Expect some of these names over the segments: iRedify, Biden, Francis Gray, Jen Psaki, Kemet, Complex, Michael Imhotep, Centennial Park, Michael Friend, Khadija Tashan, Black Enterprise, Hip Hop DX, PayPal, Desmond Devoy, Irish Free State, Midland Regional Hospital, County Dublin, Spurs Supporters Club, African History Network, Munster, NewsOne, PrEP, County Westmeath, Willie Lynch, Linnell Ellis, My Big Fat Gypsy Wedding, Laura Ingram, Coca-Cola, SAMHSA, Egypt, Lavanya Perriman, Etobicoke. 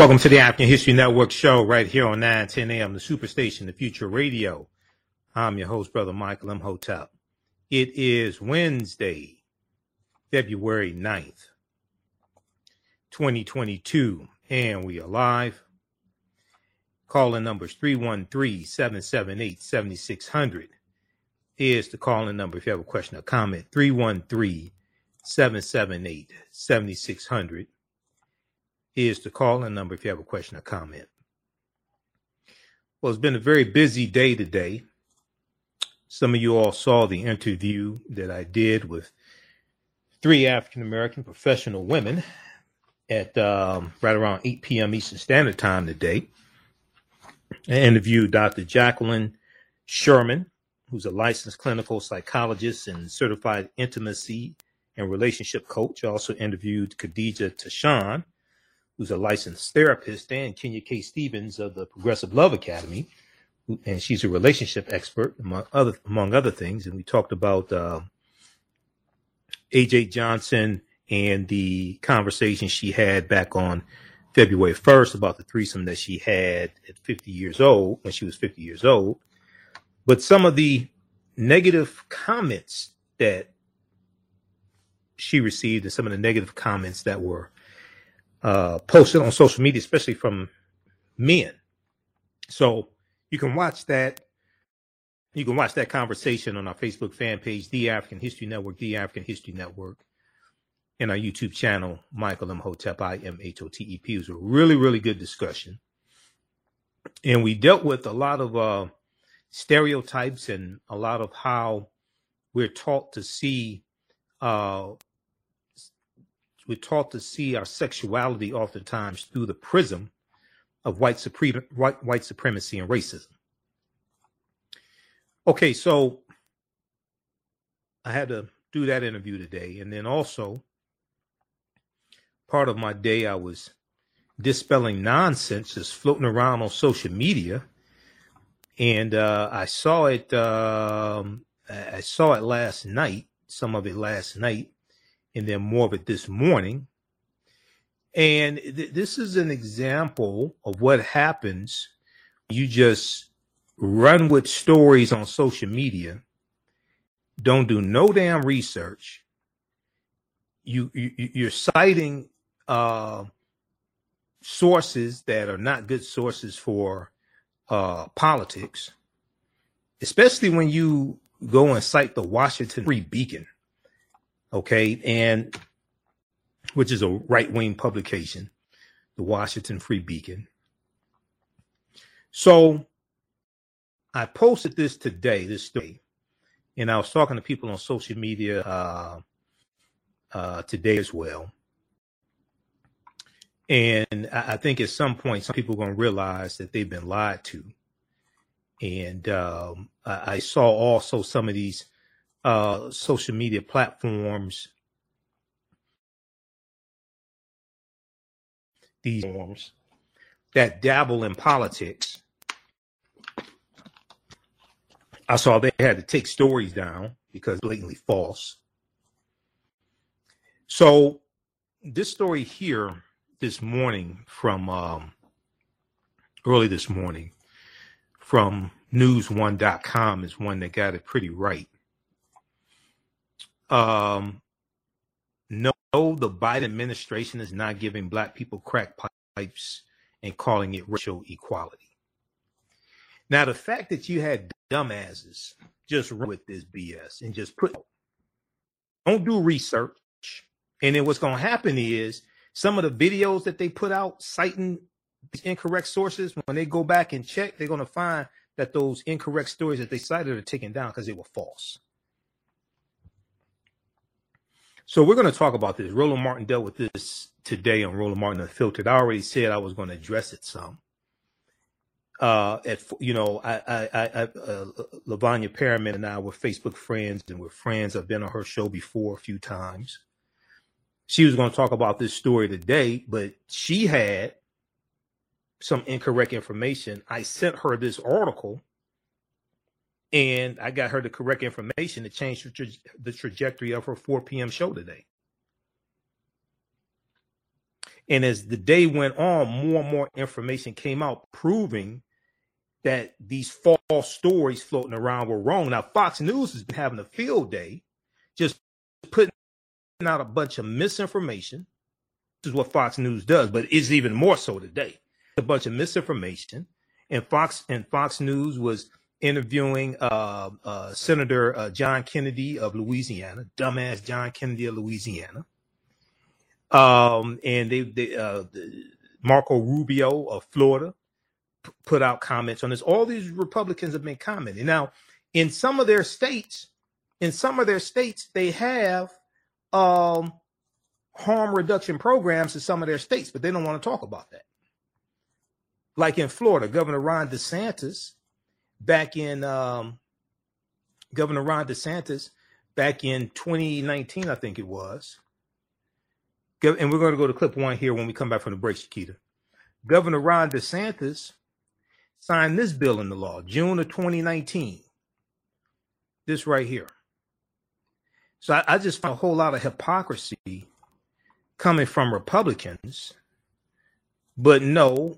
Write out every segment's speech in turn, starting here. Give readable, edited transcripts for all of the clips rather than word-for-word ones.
Welcome to the African History Network show right here on 910 AM, the Superstation, the Future Radio. I'm your host, Brother Michael Imhotep. It is Wednesday, February 9th, 2022, and we are live. Call-in numbers 313-778-7600 is the call-in number. If you have a question or comment, 313-778-7600. Is the call-in number if you have a question or comment. Well, it's been a very busy day today. Some of you all saw the interview that I did with three African-American professional women at right around 8 p.m. Eastern Standard Time today. I interviewed Dr. Jacqueline Sherman, who's a licensed clinical psychologist and certified intimacy and relationship coach. I also interviewed Khadija Tashan, who's a licensed therapist, and Kenya K. Stevens of the Progressive Love Academy, and she's a relationship expert, among other things. And we talked about A.J. Johnson and the conversation she had back on February 1st about the threesome that she had at 50 years old, when she was 50 years old. But some of the negative comments that she received and some of the negative comments that were posted on social media, especially from men. So you can watch that. You can watch that conversation on our Facebook fan page, The African History Network, The African History Network, and our YouTube channel, Michael Imhotep, I-M-H-O-T-E-P. It was a really, really good discussion. And we dealt with a lot of stereotypes and a lot of how we're taught to see we're taught to see our sexuality oftentimes through the prism of white supremacy and racism. Okay, so I had to do that interview today. And then also, part of my day, I was dispelling nonsense just floating around on social media. And I saw it last night, some of it last night, and then more of it this morning. And this is an example of what happens. You just run with stories on social media. Don't do no damn research. You're citing sources that are not good sources for politics, especially when you go and cite the Washington Free Beacon. Okay, and which is a right-wing publication, the Washington Free Beacon. So I posted this today, this story, and I was talking to people on social media today as well. And I think at some point, some people are going to realize that they've been lied to. And I saw also some of these social media platforms, these forms that dabble in politics. I saw they had to take stories down because blatantly false. So this story here this morning from early this morning from NewsOne.com is one that got it pretty right. No, the Biden administration is not giving black people crack pipes and calling it racial equality. Now, the fact that you had dumbasses just run with this BS and just put, don't do research. And then what's going to happen is some of the videos that they put out citing these incorrect sources, when they go back and check, they're going to find that those incorrect stories that they cited are taken down because they were false. So we're going to talk about this. Roland Martin dealt with this today on Roland Martin Unfiltered. I already said I was going to address it some. Lavanya Perriman and I were Facebook friends, and we're friends. I've been on her show before a few times. She was going to talk about this story today, but she had some incorrect information. I sent her this article, and I got her the correct information to change the trajectory of her 4 p.m. show today. And as the day went on, more and more information came out proving that these false stories floating around were wrong. Now, Fox News has been having a field day, just putting out a bunch of misinformation. This is what Fox News does, but it's even more so today. A bunch of misinformation, and Fox News was interviewing Senator John Kennedy of Louisiana, dumbass John Kennedy of Louisiana, and Marco Rubio of Florida put out comments on this. All these Republicans have been commenting. Now, in some of their states, they have harm reduction programs in some of their states, but they don't want to talk about that. Like in Florida, Governor Ron DeSantis back in 2019, I think it was. And we're going to go to clip one here when we come back from the break, Shakita. Governor Ron DeSantis signed this bill into law, June of 2019. This right here. So I just find a whole lot of hypocrisy coming from Republicans, but no,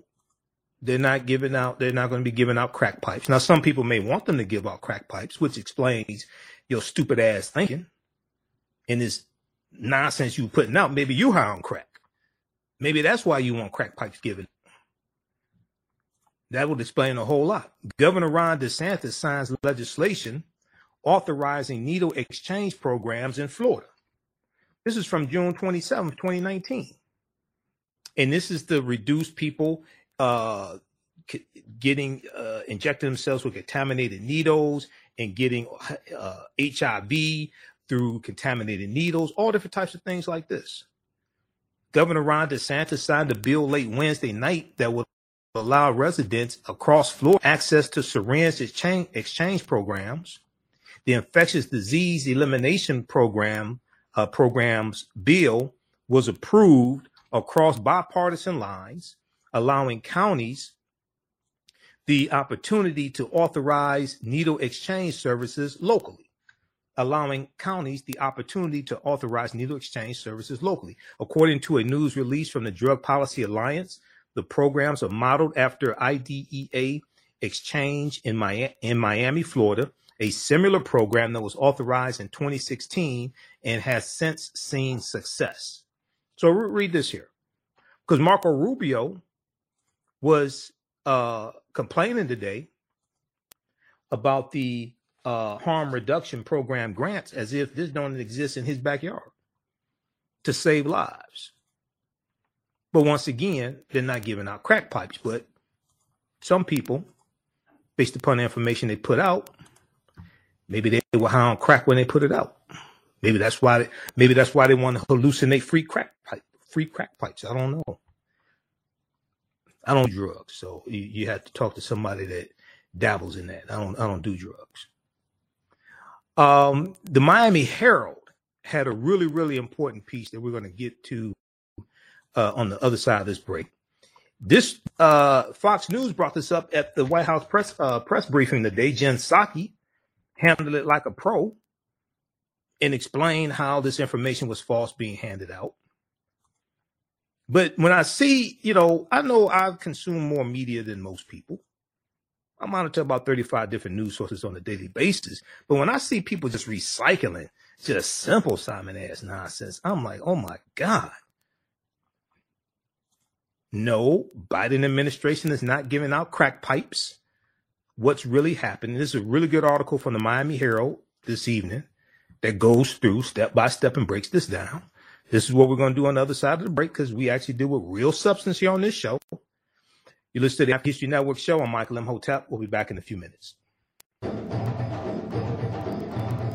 they're not giving out. They're not going to be giving out crack pipes. Now, some people may want them to give out crack pipes, which explains your stupid ass thinking and this nonsense you putting out. Maybe you high on crack. Maybe that's why you want crack pipes given. That would explain a whole lot. Governor Ron DeSantis signs legislation authorizing needle exchange programs in Florida. This is from June 27, 2019. And this is to reduce people getting injected themselves with contaminated needles and getting HIV through contaminated needles, all different types of things like this. Governor Ron DeSantis signed a bill late Wednesday night that would allow residents across Florida access to syringe exchange programs, the Infectious Disease Elimination Program programs bill was approved across bipartisan lines, allowing counties the opportunity to authorize needle exchange services locally. According to a news release from the Drug Policy Alliance, the programs are modeled after IDEA Exchange in Miami, Florida, a similar program that was authorized in 2016 and has since seen success. So read this here, because Marco Rubio was complaining today about the harm reduction program grants as if this don't exist in his backyard to save lives. But once again, they're not giving out crack pipes, but some people, based upon the information they put out, maybe they were high on crack when they put it out. Maybe that's why they want to hallucinate free crack pipes. I don't know. I don't do drugs, so you have to talk to somebody that dabbles in that. I don't do drugs. The Miami Herald had a really, really important piece that we're going to get to on the other side of this break. This Fox News brought this up at the White House press briefing today. Jen Psaki handled it like a pro and explained how this information was false being handed out. But when I see, I know I've consumed more media than most people. I monitor about 35 different news sources on a daily basis. But when I see people just recycling just simple Simon ass nonsense, I'm like, oh my God. No, Biden administration is not giving out crack pipes. What's really happening? This is a really good article from the Miami Herald this evening that goes through step by step and breaks this down. This is what we're going to do on the other side of the break, because we actually deal with real substance here on this show. You listen to the African History Network show. I'm Michael Imhotep. We'll be back in a few minutes.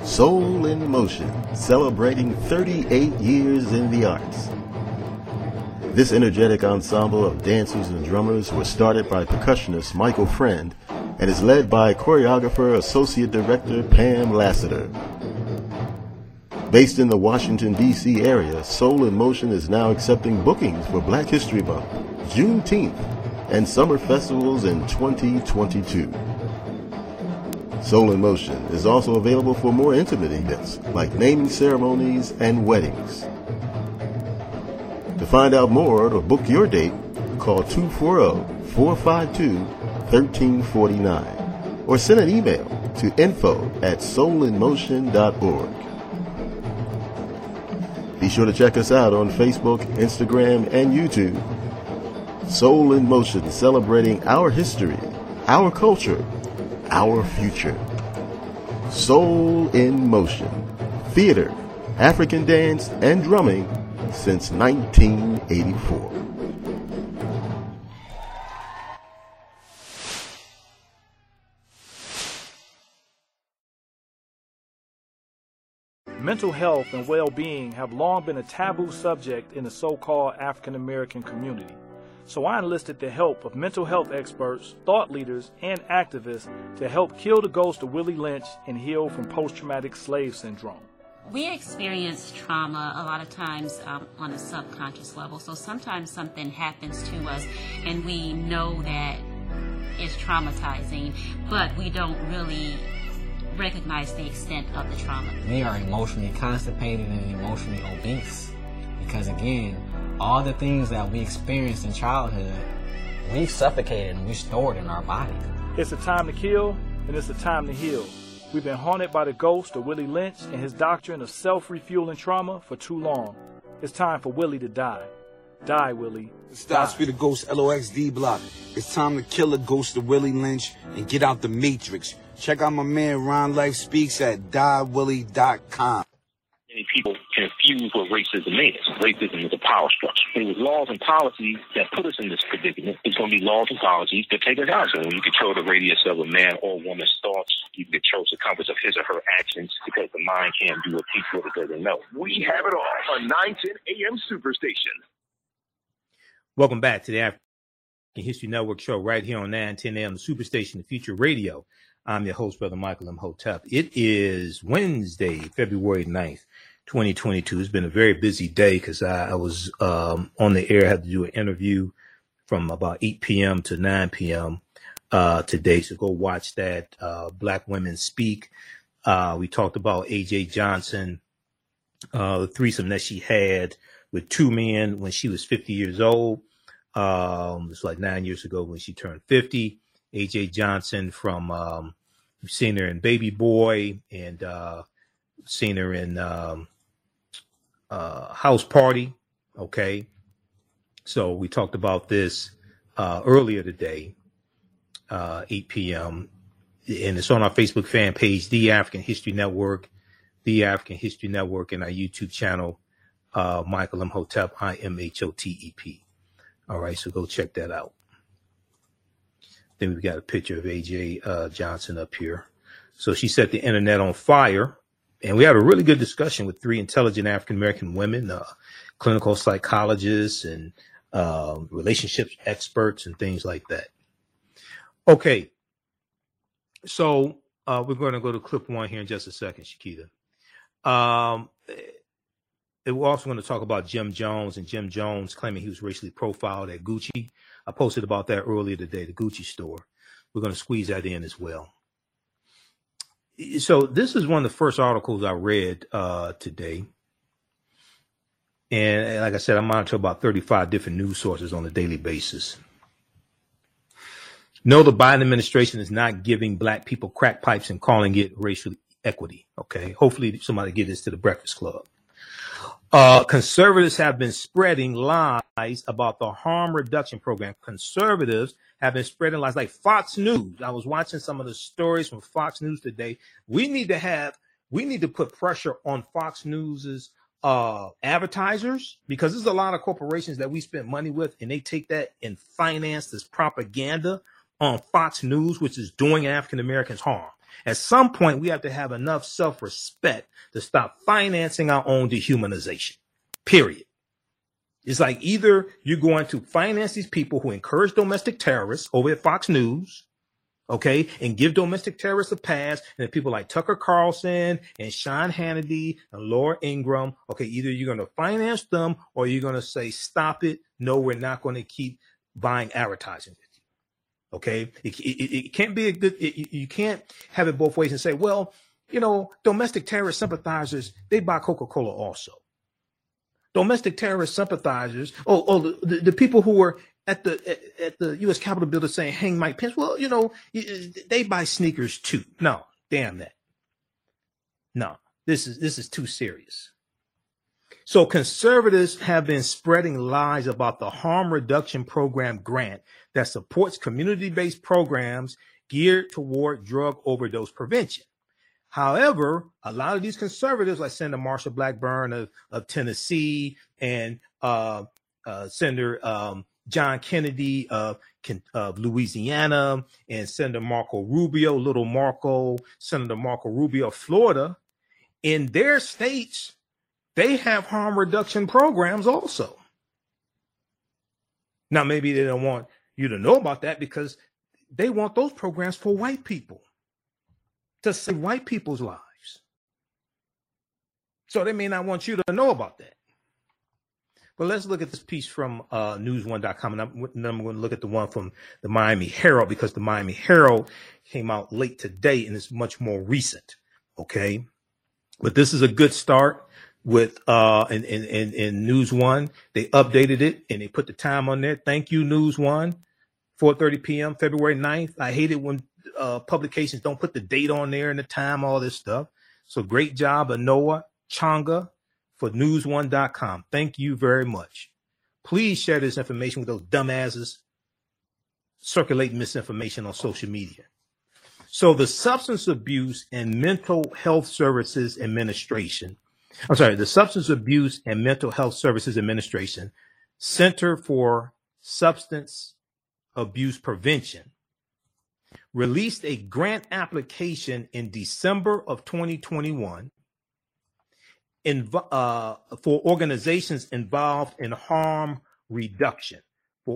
Soul in Motion, celebrating 38 years in the arts. This energetic ensemble of dancers and drummers was started by percussionist Michael Friend and is led by choreographer associate director Pam Lassiter. Based in the Washington, D.C. area, Soul in Motion is now accepting bookings for Black History Month, Juneteenth, and summer festivals in 2022. Soul in Motion is also available for more intimate events like naming ceremonies and weddings. To To find out more or book your date, call 240-452-1349 or send an email to info@soulinmotion.org. Be sure to check us out on Facebook, Instagram, and YouTube. Soul in Motion, celebrating our history, our culture, our future. Soul in Motion. Theater, African dance, and drumming since 1984. Mental health and well-being have long been a taboo subject in the so-called African American community. So I enlisted the help of mental health experts, thought leaders, and activists to help kill the ghost of Willie Lynch and heal from post-traumatic slave syndrome. We experience trauma a lot of times on a subconscious level. So sometimes something happens to us and we know that it's traumatizing, but we don't really recognize the extent of the trauma. They are emotionally constipated and emotionally obese because, again, all the things that we experienced in childhood, we suffocated and we stored in our bodies. It's a time to kill and it's a time to heal. We've been haunted by the ghost of Willie Lynch and his doctrine of self-refueling trauma for too long. It's time for Willie to die. Die, Willie. Godspeed the Ghost, LOXD Block. It's time to kill the ghost of Willie Lynch and get out the matrix. Check out my man Ron Life Speaks at diewillie.com. People confuse what racism is. Racism is a power structure. It was laws and policies that put us in this predicament. It's going to be laws and policies that take us out. So when you control the radius of a man or woman's thoughts, you can control the compass of his or her actions because the mind can't do or teach what it doesn't know. We have it all on 910 AM Superstation. Welcome back to the African History Network show right here on 910 AM Superstation, the Future Radio. I'm your host, Brother Michael Imhotep. It is Wednesday, February 9th, 2022. It's been a very busy day because I was on the air. I had to do an interview from about 8 p.m. to 9 p.m. Today. So go watch that. Black Women Speak. We talked about A.J. Johnson, the threesome that she had with two men when she was 50 years old. It's like 9 years ago when she turned 50. A.J. Johnson from, we've seen her in Baby Boy and seen her in House Party. Okay. So we talked about this earlier today, 8 p.m. And it's on our Facebook fan page, The African History Network, The African History Network, and our YouTube channel, Michael Imhotep, I-M-H-O-T-E-P. All right. So go check that out. Then we've got a picture of A.J. Johnson up here. So she set the internet on fire. And we had a really good discussion with three intelligent African-American women, clinical psychologists and relationship experts and things like that. Okay. So we're going to go to clip one here in just a second, Shakita. We're also going to talk about Jim Jones and Jim Jones claiming he was racially profiled at Gucci. I posted about that earlier today, the Gucci store. We're going to squeeze that in as well. So this is one of the first articles I read today. And like I said, I monitor about 35 different news sources on a daily basis. No, the Biden administration is not giving black people crack pipes and calling it racial equity. Okay, hopefully somebody get this to the Breakfast Club. Conservatives have been spreading lies about the harm reduction program. Conservatives have been spreading lies like Fox News. I was watching some of the stories from Fox News today. We need to put pressure on Fox News's advertisers, because there's a lot of corporations that we spend money with, and they take that and finance this propaganda on Fox News, which is doing African Americans harm. At some point, we have to have enough self-respect to stop financing our own dehumanization, period. It's like either you're going to finance these people who encourage domestic terrorists over at Fox News, okay, and give domestic terrorists a pass, and people like Tucker Carlson and Sean Hannity and Laura Ingram, okay, either you're going to finance them or you're going to say, stop it. No, we're not going to keep buying advertising. OK, it can't be a good, you can't have it both ways and say, well, you know, domestic terrorist sympathizers, they buy Coca-Cola also. domestic terrorist sympathizers, the people who were at the U.S. Capitol building saying, hang Mike Pence. Well, you know, they buy sneakers too. No, damn that. No, this is too serious. So conservatives have been spreading lies about the harm reduction program grant that supports community-based programs geared toward drug overdose prevention. However, a lot of these conservatives, like Senator Marsha Blackburn of Tennessee and Senator John Kennedy of Louisiana, and Senator Marco Rubio, Little Marco, Senator Marco Rubio of Florida, in their states, they have harm reduction programs also. Now, maybe they don't want you to know about that because they want those programs for white people, to save white people's lives. So they may not want you to know about that. But let's look at this piece from NewsOne.com, and I'm going to look at the one from the Miami Herald, because the Miami Herald came out late today and it's much more recent. Okay, but this is a good start with in NewsOne. They updated it and they put the time on there. Thank you, NewsOne. 4:30 p.m. February 9th. I hate it when publications don't put the date on there and the time, all this stuff. So great job, Anoa Changa, for NewsOne.com. Thank you very much. Please share this information with those dumbasses circulating misinformation on social media. So the Substance Abuse and Mental Health Services Administration, the Substance Abuse and Mental Health Services Administration, Center for Substance Abuse Prevention, released a grant application in December of 2021 for organizations involved in harm reduction. The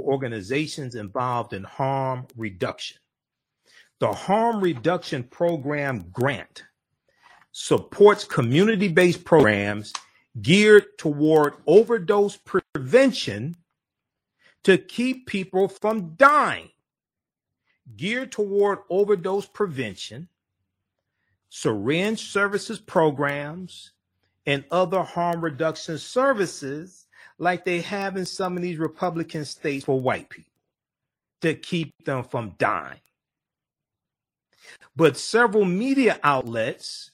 harm reduction program grant supports community-based programs geared toward overdose prevention to keep people from dying. Syringe services programs, and other harm reduction services like they have in some of these Republican states for white people to keep them from dying. But several media outlets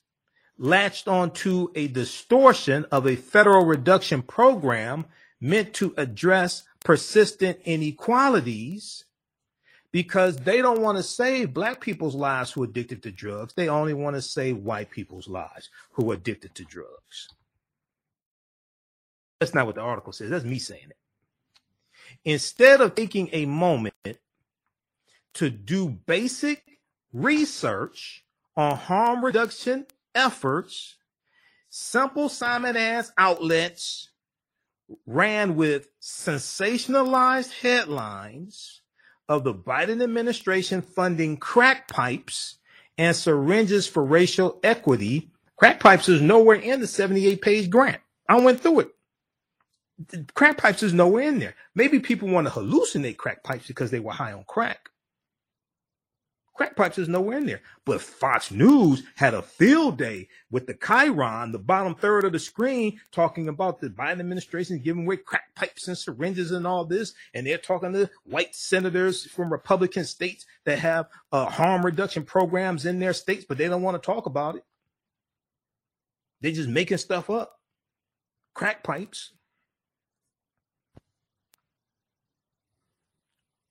latched onto a distortion of a federal reduction program meant to address persistent inequalities, because they don't want to save black people's lives who are addicted to drugs. They only want to save white people's lives who are addicted to drugs. That's not what the article says. That's me saying it. Instead of taking a moment to do basic research on harm reduction efforts, simple Simon-ass outlets ran with sensationalized headlines of the Biden administration funding crack pipes and syringes for racial equity. Crack pipes is nowhere in the 78-page grant. I went through it. Crack pipes is nowhere in there. Maybe people want to hallucinate crack pipes because they were high on crack. Crack pipes is nowhere in there. But Fox News had a field day with the chyron, the bottom third of the screen, talking about the Biden administration giving away crack pipes and syringes and all this. And they're talking to white senators from Republican states that have harm reduction programs in their states, but they don't want to talk about it. They're just making stuff up. Crack pipes.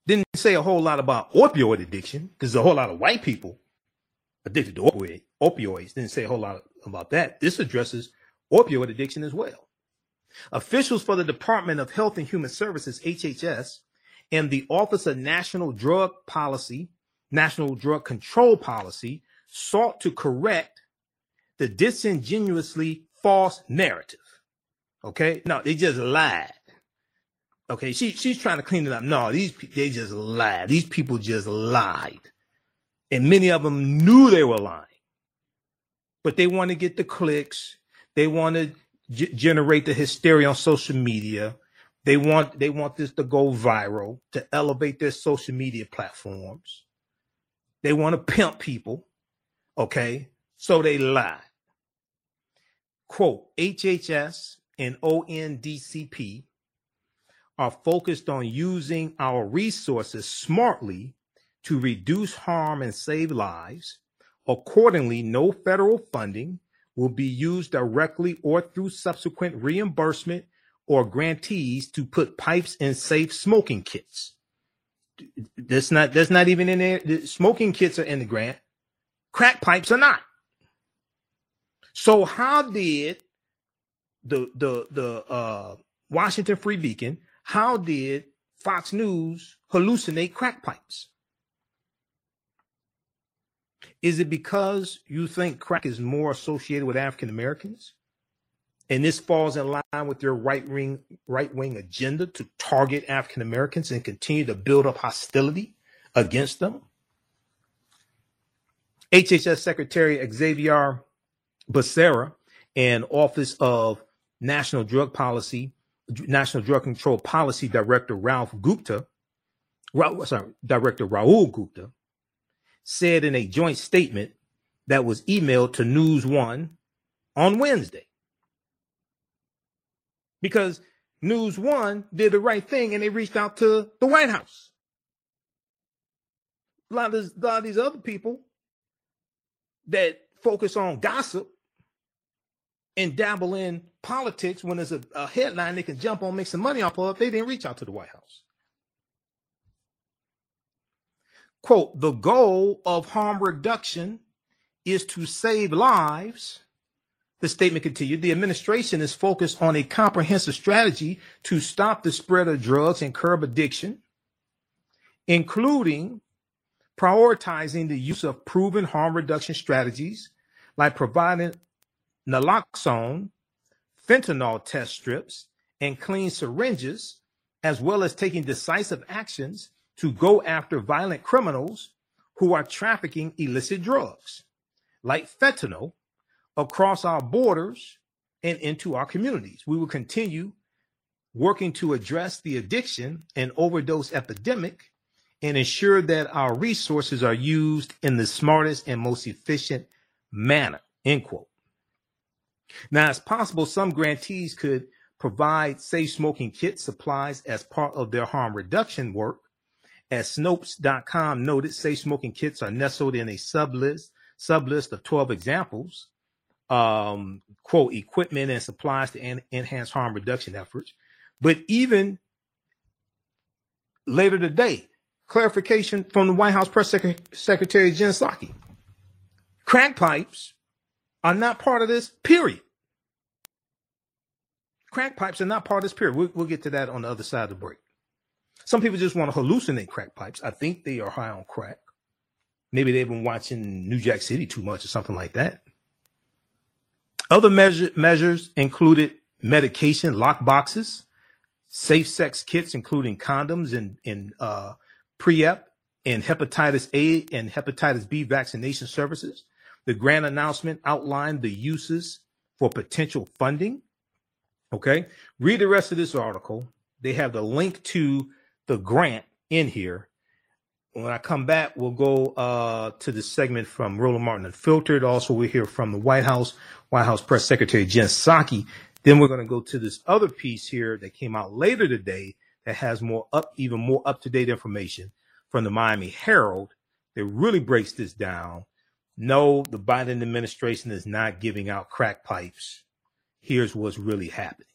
Didn't say a whole lot about opioid addiction, because a whole lot of white people addicted to opioids. Didn't say a whole lot about that. This addresses opioid addiction as well. Officials for the Department of Health and Human Services, HHS, and the Office of National Drug Control Policy, sought to correct the disingenuously false narrative. Okay? No, they just lied. Okay, she's trying to clean it up. No, they just lied. These people just lied. And many of them knew they were lying. But they want to get the clicks. They want to generate the hysteria on social media. They want this to go viral, to elevate their social media platforms. They want to pimp people. Okay, so they lie. Quote, HHS and ONDCP are focused on using our resources smartly to reduce harm and save lives. Accordingly, no federal funding will be used directly or through subsequent reimbursement or grantees to put pipes in safe smoking kits. That's not even in there. The smoking kits are in the grant. Crack pipes are not. So how did the Washington Free Beacon, how did Fox News hallucinate crack pipes? Is it because you think crack is more associated with African Americans? And this falls in line with your right-wing agenda to target African Americans and continue to build up hostility against them. HHS Secretary Xavier Becerra and Office of National Drug Control Policy Director Raul Gupta said in a joint statement that was emailed to NewsOne on Wednesday. Because NewsOne did the right thing and they reached out to the White House. A lot of these other people that focus on gossip and dabble in politics when there's a headline they can jump on, make some money off of, they didn't reach out to the White House. Quote, the goal of harm reduction is to save lives. The statement continued, the administration is focused on a comprehensive strategy to stop the spread of drugs and curb addiction, including prioritizing the use of proven harm reduction strategies like providing naloxone, fentanyl test strips, and clean syringes, as well as taking decisive actions to go after violent criminals who are trafficking illicit drugs like fentanyl across our borders and into our communities. We will continue working to address the addiction and overdose epidemic and ensure that our resources are used in the smartest and most efficient manner, end quote. Now, it's possible some grantees could provide safe smoking kit supplies as part of their harm reduction work. As Snopes.com noted, safe smoking kits are nestled in a sublist of 12 examples. Quote, equipment and supplies to enhance harm reduction efforts. But even later today, clarification from the White House Press Secretary Jen Psaki. Crack pipes are not part of this, period. Crack pipes are not part of this, period. We'll get to that on the other side of the break. Some people just want to hallucinate crack pipes. I think they are high on crack. Maybe they've been watching New Jack City too much or something like that. Other measures included medication lockboxes, safe sex kits, including condoms and PrEP and hepatitis A and hepatitis B vaccination services. The grant announcement outlined the uses for potential funding. Okay, read the rest of this article. They have the link to the grant in here. When I come back, we'll go to the segment from Roland Martin Unfiltered. Also, we'll hear from the White House Press Secretary Jen Psaki. Then we're going to go to this other piece here that came out later today that has even more up-to-date information from the Miami Herald that really breaks this down. No, the Biden administration is not giving out crack pipes. Here's what's really happening,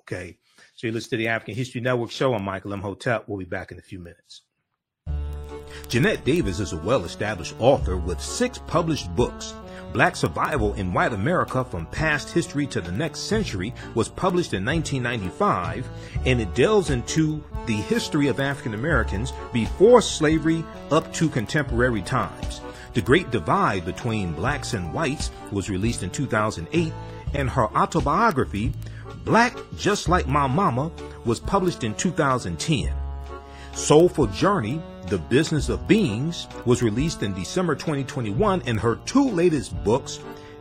okay? So you listen to the African History Network show. I'm Michael Imhotep. We'll be back in a few minutes. Jeanette Davis is a well-established author with 6 published books. Black Survival in White America from Past History to the Next Century was published in 1995, and it delves into the history of African Americans before slavery up to contemporary times. The Great Divide Between Blacks and Whites was released in 2008, and her autobiography, Black Just Like My Mama, was published in 2010. Soulful Journey, The Business of Beings, was released in December 2021, and her 2 latest books,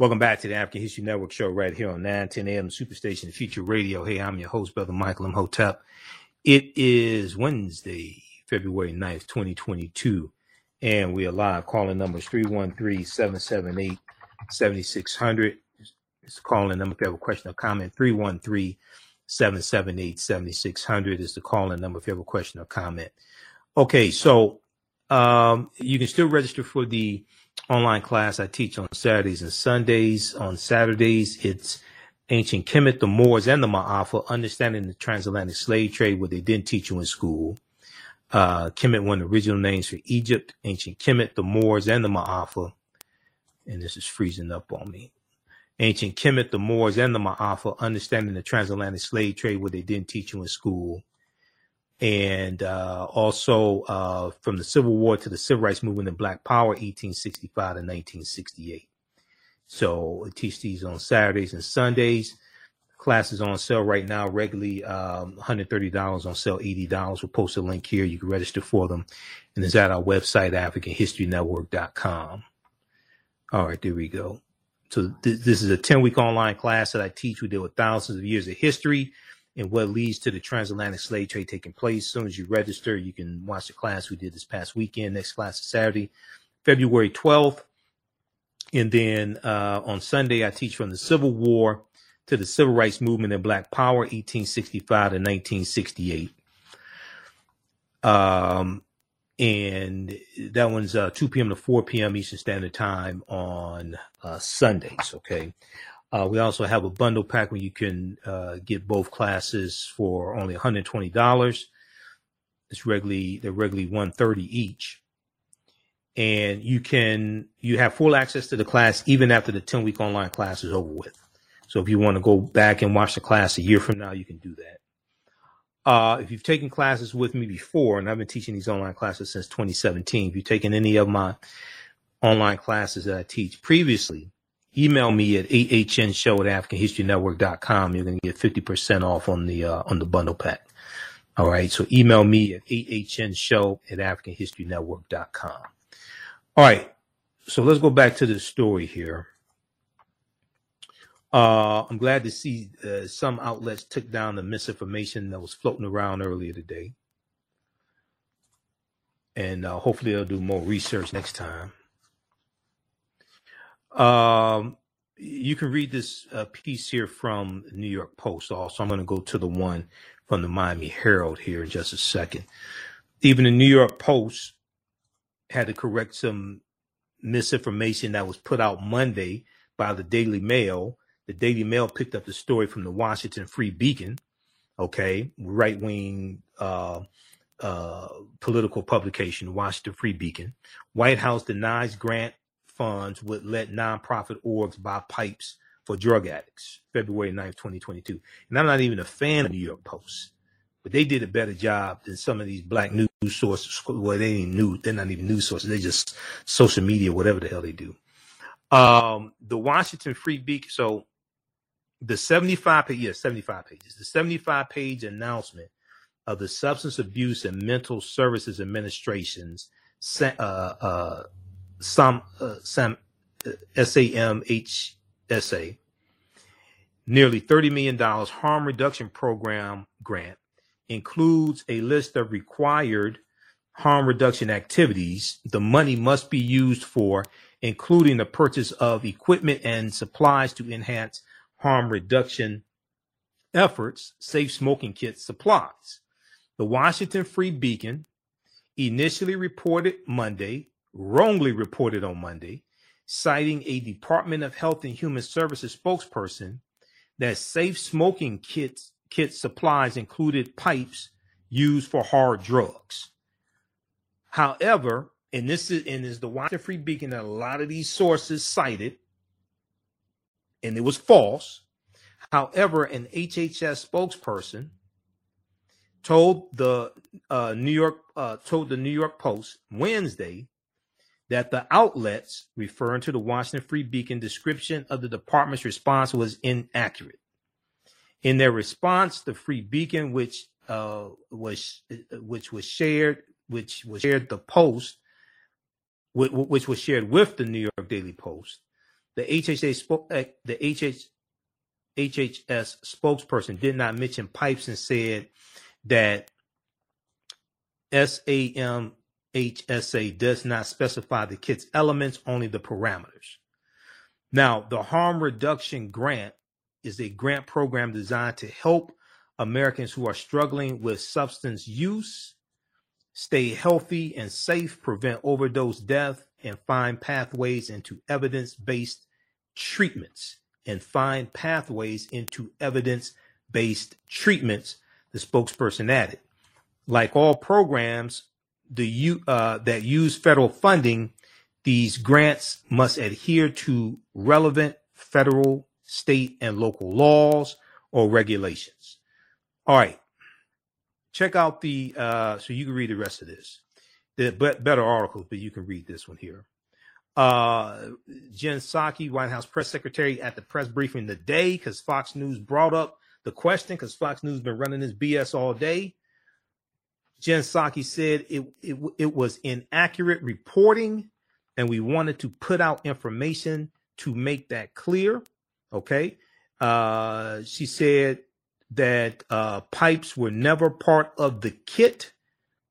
Welcome back to the African History Network show right here on 9:10 a.m. Superstation Future Radio. Hey, I'm your host, Brother Michael Imhotep. It is Wednesday, February 9th, 2022, and we are live. Calling number is 313-778-7600. It's calling number if you have a question or comment. 313-778-7600 is the calling number if you have a question or comment. Okay, so you can still register for the online class I teach on Saturdays and Sundays. On Saturdays, it's Ancient Kemet, the Moors, and the Maafa, Understanding the Transatlantic Slave Trade, what they didn't teach you in school. Kemet, one of the original names for Egypt, Ancient Kemet, the Moors, and the Maafa. And this is freezing up on me. Ancient Kemet, the Moors, and the Maafa, Understanding the Transatlantic Slave Trade, what they didn't teach you in school. And also from the Civil War to the Civil Rights Movement and Black Power, 1865 to 1968. So I teach these on Saturdays and Sundays. Classes on sale right now, regularly $130, on sale $80. We'll post a link here. You can register for them. And it's at our website, AfricanHistoryNetwork.com. All right, there we go. So this is a 10-week online class that I teach. We deal with thousands of years of history and what leads to the transatlantic slave trade taking place. As soon as you register, you can watch the class we did this past weekend. Next class is Saturday, February 12th. And then on Sunday, I teach from the Civil War to the Civil Rights Movement and Black Power, 1865 to 1968. And that one's 2 p.m. to 4 p.m. Eastern Standard Time on Sundays, okay? We also have a bundle pack where you can get both classes for only $120. They're regularly $130 each, and you have full access to the class even after the 10-week online class is over with. So if you want to go back and watch the class a year from now, you can do that. If you've taken classes with me before, and I've been teaching these online classes since 2017, if you've taken any of my online classes that I teach previously, email me at ahnshow@africanhistorynetwork.com. You're going to get 50% off on the bundle pack. All right. So email me at ahnshow@africanhistorynetwork.com. All right. So let's go back to the story here. I'm glad to see some outlets took down the misinformation that was floating around earlier today. And hopefully they'll do more research next time. You can read this piece here from the New York Post also. I'm going to go to the one from the Miami Herald here in just a second. Even the New York Post had to correct some misinformation that was put out Monday by the Daily Mail. The Daily Mail picked up the story from the Washington Free Beacon, okay, right-wing political publication, Washington Free Beacon. White House denies grant funds would let nonprofit orgs buy pipes for drug addicts, February 9th, 2022. And I'm not even a fan of New York Post, but they did a better job than some of these black news sources. Well, they're not even news sources. They just social media, whatever the hell they do. The Washington Free Beacon. So the 75 pages, the 75 page announcement of the Substance Abuse and Mental Services Administration's SAMHSA, nearly $30 million harm reduction program grant, includes a list of required harm reduction activities the money must be used for, including the purchase of equipment and supplies to enhance harm reduction efforts safe smoking kit supplies. The Washington Free Beacon initially reported Monday, wrongly reported on Monday, citing a Department of Health and Human Services spokesperson that safe smoking kit supplies included pipes used for hard drugs. However, and this is the Washington Free Beacon that a lot of these sources cited, and it was false. However, an HHS spokesperson told the New York Post Wednesday that the outlets, referring to the Washington Free Beacon description of the department's response, was inaccurate. In their response, the Free Beacon, which was shared with the New York Daily Post, the HHS spokesperson did not mention pipes and said that SAMHSA does not specify the kit's elements, only the parameters. Now, the Harm Reduction Grant is a grant program designed to help Americans who are struggling with substance use stay healthy and safe, prevent overdose death, and find pathways into evidence-based treatments. The spokesperson added, like all programs that use federal funding, these grants must adhere to relevant federal, state, and local laws or regulations. All right. Check out the, so you can read the rest of this. There are better articles, but you can read this one here. Jen Psaki, White House press secretary, at the press briefing today, because Fox News brought up the question, because Fox News been running this BS all day. Jen Psaki said it was inaccurate reporting, and we wanted to put out information to make that clear. Okay. She said that pipes were never part of the kit.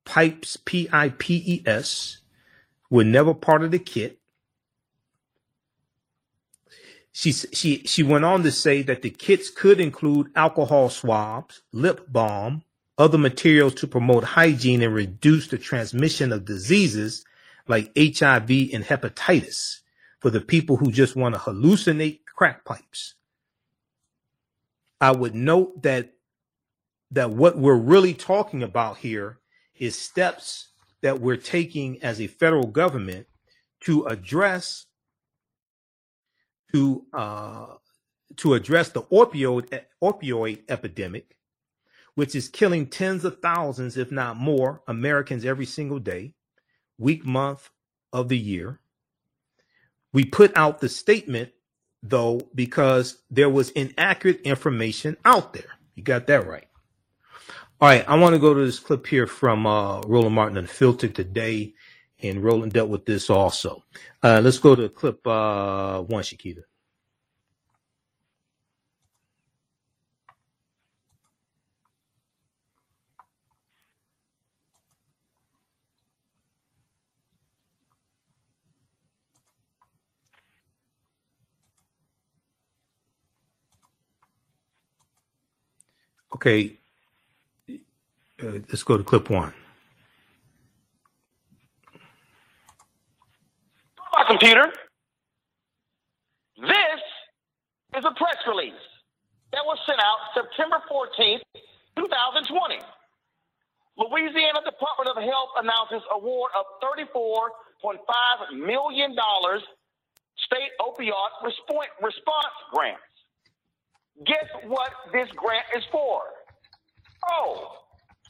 Pipes, P-I-P-E-S, were never part of the kit. She went on to say that the kits could include alcohol swabs, lip balm, other materials to promote hygiene and reduce the transmission of diseases like HIV and hepatitis for the people who just want to hallucinate crack pipes. I would note that what we're really talking about here is steps that we're taking as a federal government to address the opioid epidemic, which is killing tens of thousands, if not more, Americans every single day, week, month of the year. We put out the statement, though, because there was inaccurate information out there. You got that right. All right, I want to go to this clip here from Roland Martin Unfiltered today, and Roland dealt with this also. Let's go to clip one, Shakita. Okay, let's go to clip one. My computer. This is a press release that was sent out September 14th, 2020. Louisiana Department of Health announces award of $34.5 million state opioid response grants. Guess what this grant is for? Oh,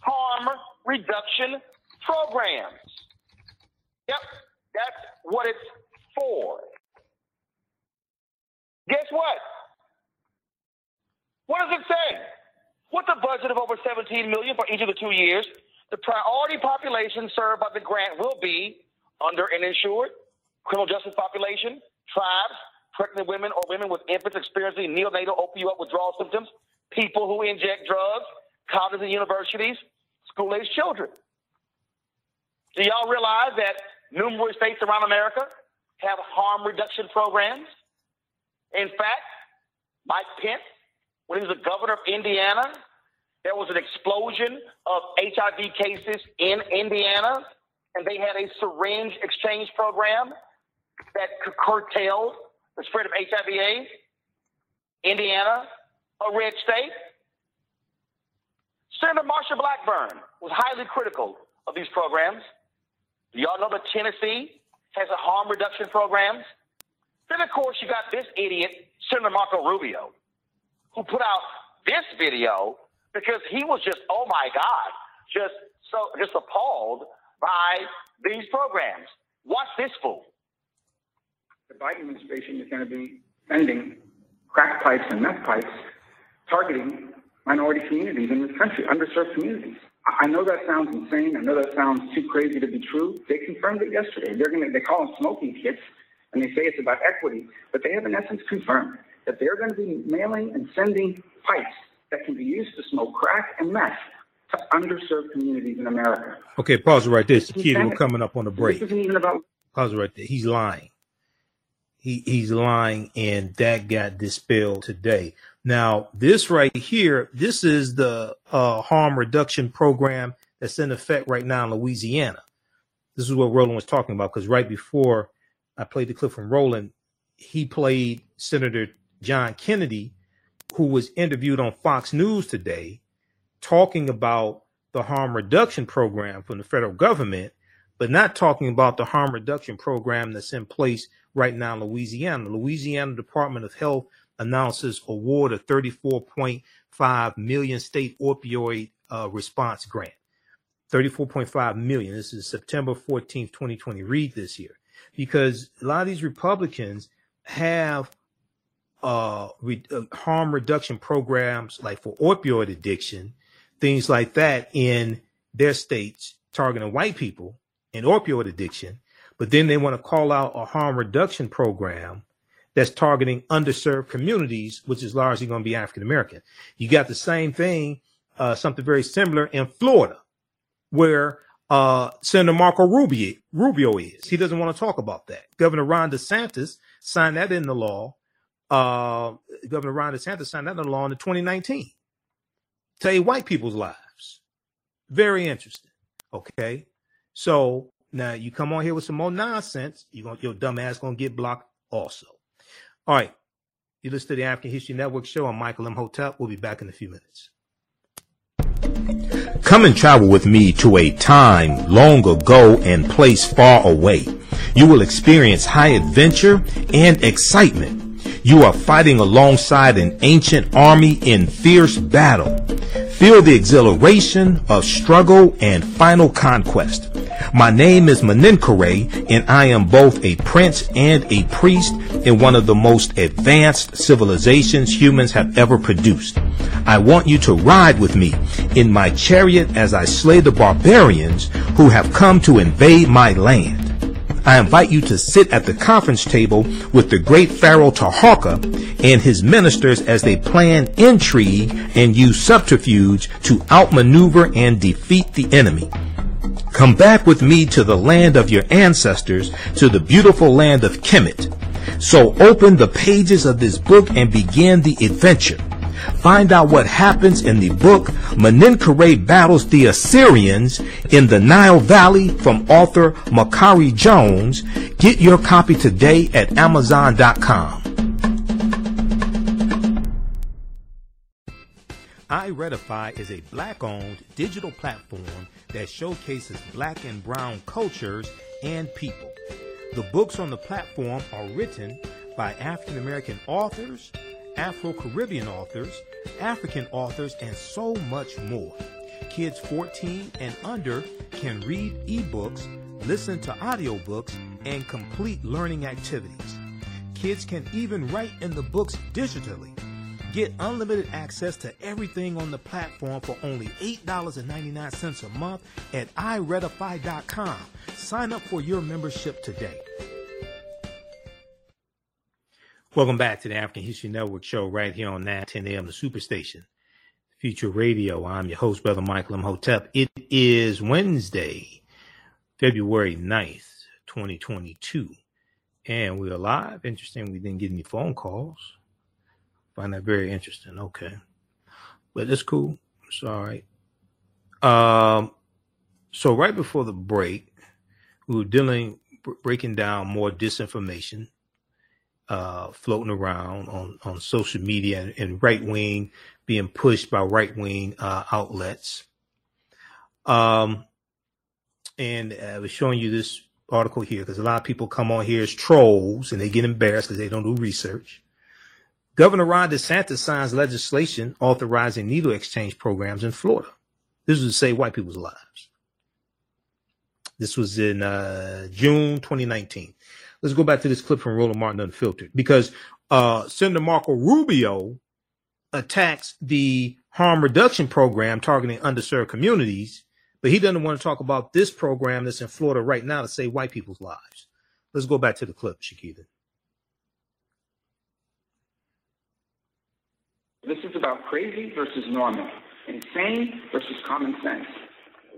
harm reduction programs. Yep, that's what it's for. Guess what? What does it say? With a budget of over $17 million for each of the 2 years, the priority population served by the grant will be underinsured, criminal justice population, tribes, pregnant women or women with infants experiencing neonatal opioid withdrawal symptoms, people who inject drugs, colleges and universities, school-aged children. Do y'all realize that numerous states around America have harm reduction programs? In fact, Mike Pence when he was the governor of Indiana, there was an explosion of HIV cases in Indiana, and they had a syringe exchange program that curtailed the spread of HIV/AIDS. Indiana, a red state. Senator Marsha Blackburn was highly critical of these programs. Do y'all know that Tennessee has a harm reduction program? Then, of course, you got this idiot, Senator Marco Rubio, who put out this video because he was just, oh my God, just appalled by these programs. Watch this fool. The Biden administration is going to be sending crack pipes and meth pipes targeting minority communities in this country, underserved communities. I know that sounds insane. I know that sounds too crazy to be true. They confirmed it yesterday. They call them smoking kits, and they say it's about equity, but they have in essence confirmed that they're going to be mailing and sending pipes that can be used to smoke crack and meth to underserved communities in America. Okay, pause right there, Shakira. We're coming up on the break. This isn't even about— pause right there. He's lying. He's lying, and that got dispelled today. Now, this right here, this is the harm reduction program that's in effect right now in Louisiana. This is what Roland was talking about, because right before I played the clip from Roland, he played Senator John Kennedy, who was interviewed on Fox News today, talking about the harm reduction program from the federal government, but not talking about the harm reduction program that's in place right now in Louisiana. The Louisiana Department of Health announces award of $34.5 million state opioid response grant. $34.5 million. This is September 14th, 2020. Read this here, because a lot of these Republicans have harm reduction programs like for opioid addiction, things like that in their states targeting white people and opioid addiction. But then they want to call out a harm reduction program that's targeting underserved communities, which is largely going to be African-American. You got the same thing, something very similar in Florida, where Senator Marco Rubio is. He doesn't want to talk about that. Governor Ron DeSantis signed that into law. Governor Ron DeSantis signed that into law in 2019. Save white people's lives. Very interesting. Okay. So now you come on here with some more nonsense, your dumb ass gonna get blocked also. All right. You listen to the African History Network show. I'm Michael Imhotep. We'll be back in a few minutes. Come and travel with me to a time long ago and place far away. You will experience high adventure and excitement. You are fighting alongside an ancient army in fierce battle. Feel the exhilaration of struggle and final conquest. My name is Menenkere, and I am both a prince and a priest in one of the most advanced civilizations humans have ever produced. I want you to ride with me in my chariot as I slay the barbarians who have come to invade my land. I invite you to sit at the conference table with the great Pharaoh Taharka and his ministers as they plan intrigue and use subterfuge to outmaneuver and defeat the enemy. Come back with me to the land of your ancestors, to the beautiful land of Kemet. So open the pages of this book and begin the adventure. Find out what happens in the book Menenkere Battles the Assyrians in the Nile Valley from author Marco Jones. Get your copy today at Amazon.com. iRedify is a black-owned digital platform that showcases black and brown cultures and people. The books on the platform are written by African-American authors, Afro-Caribbean authors, African authors, and so much more. Kids 14 and under can read ebooks, listen to audiobooks, and complete learning activities. Kids can even write in the books digitally. Get unlimited access to everything on the platform for only $8.99 a month at iRedify.com. Sign up for your membership today. Welcome back to the African History Network show right here on 910 AM, the Superstation, Future Radio. I'm your host, Brother Michael Imhotep. It is Wednesday, February 9th, 2022, and we're live. Interesting, we didn't get any phone calls. find that very interesting. Okay. But it's cool. It's all right. So right before the break, we were breaking down more disinformation floating around on social media and right wing, being pushed by right wing outlets. And I was showing you this article here because a lot of people come on here as trolls and they get embarrassed because they don't do research. Governor Ron DeSantis signs legislation authorizing needle exchange programs in Florida. This was to save white people's lives. This was in June 2019. Let's go back to this clip from Roland Martin Unfiltered, because Senator Marco Rubio attacks the harm reduction program targeting underserved communities, but he doesn't want to talk about this program that's in Florida right now to save white people's lives. Let's go back to the clip, Shakita. This is about crazy versus normal, insane versus common sense.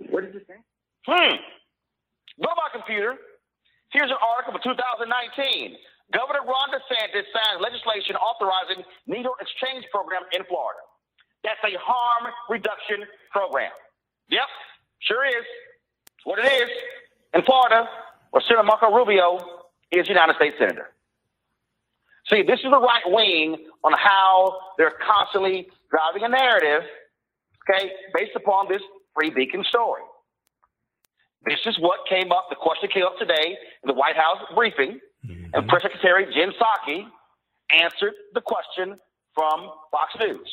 What does it say? Go to my computer. Here's an article for 2019. Governor Ron DeSantis signed legislation authorizing needle exchange program in Florida. That's a harm reduction program. Yep, sure is. What it is in Florida, where Senator Marco Rubio is United States Senator. See, this is the right wing on how they're constantly driving a narrative, okay, based upon this Free Beacon story. This is what came up, the question came up today in the White House briefing, and Press Secretary Jen Psaki answered the question from Fox News.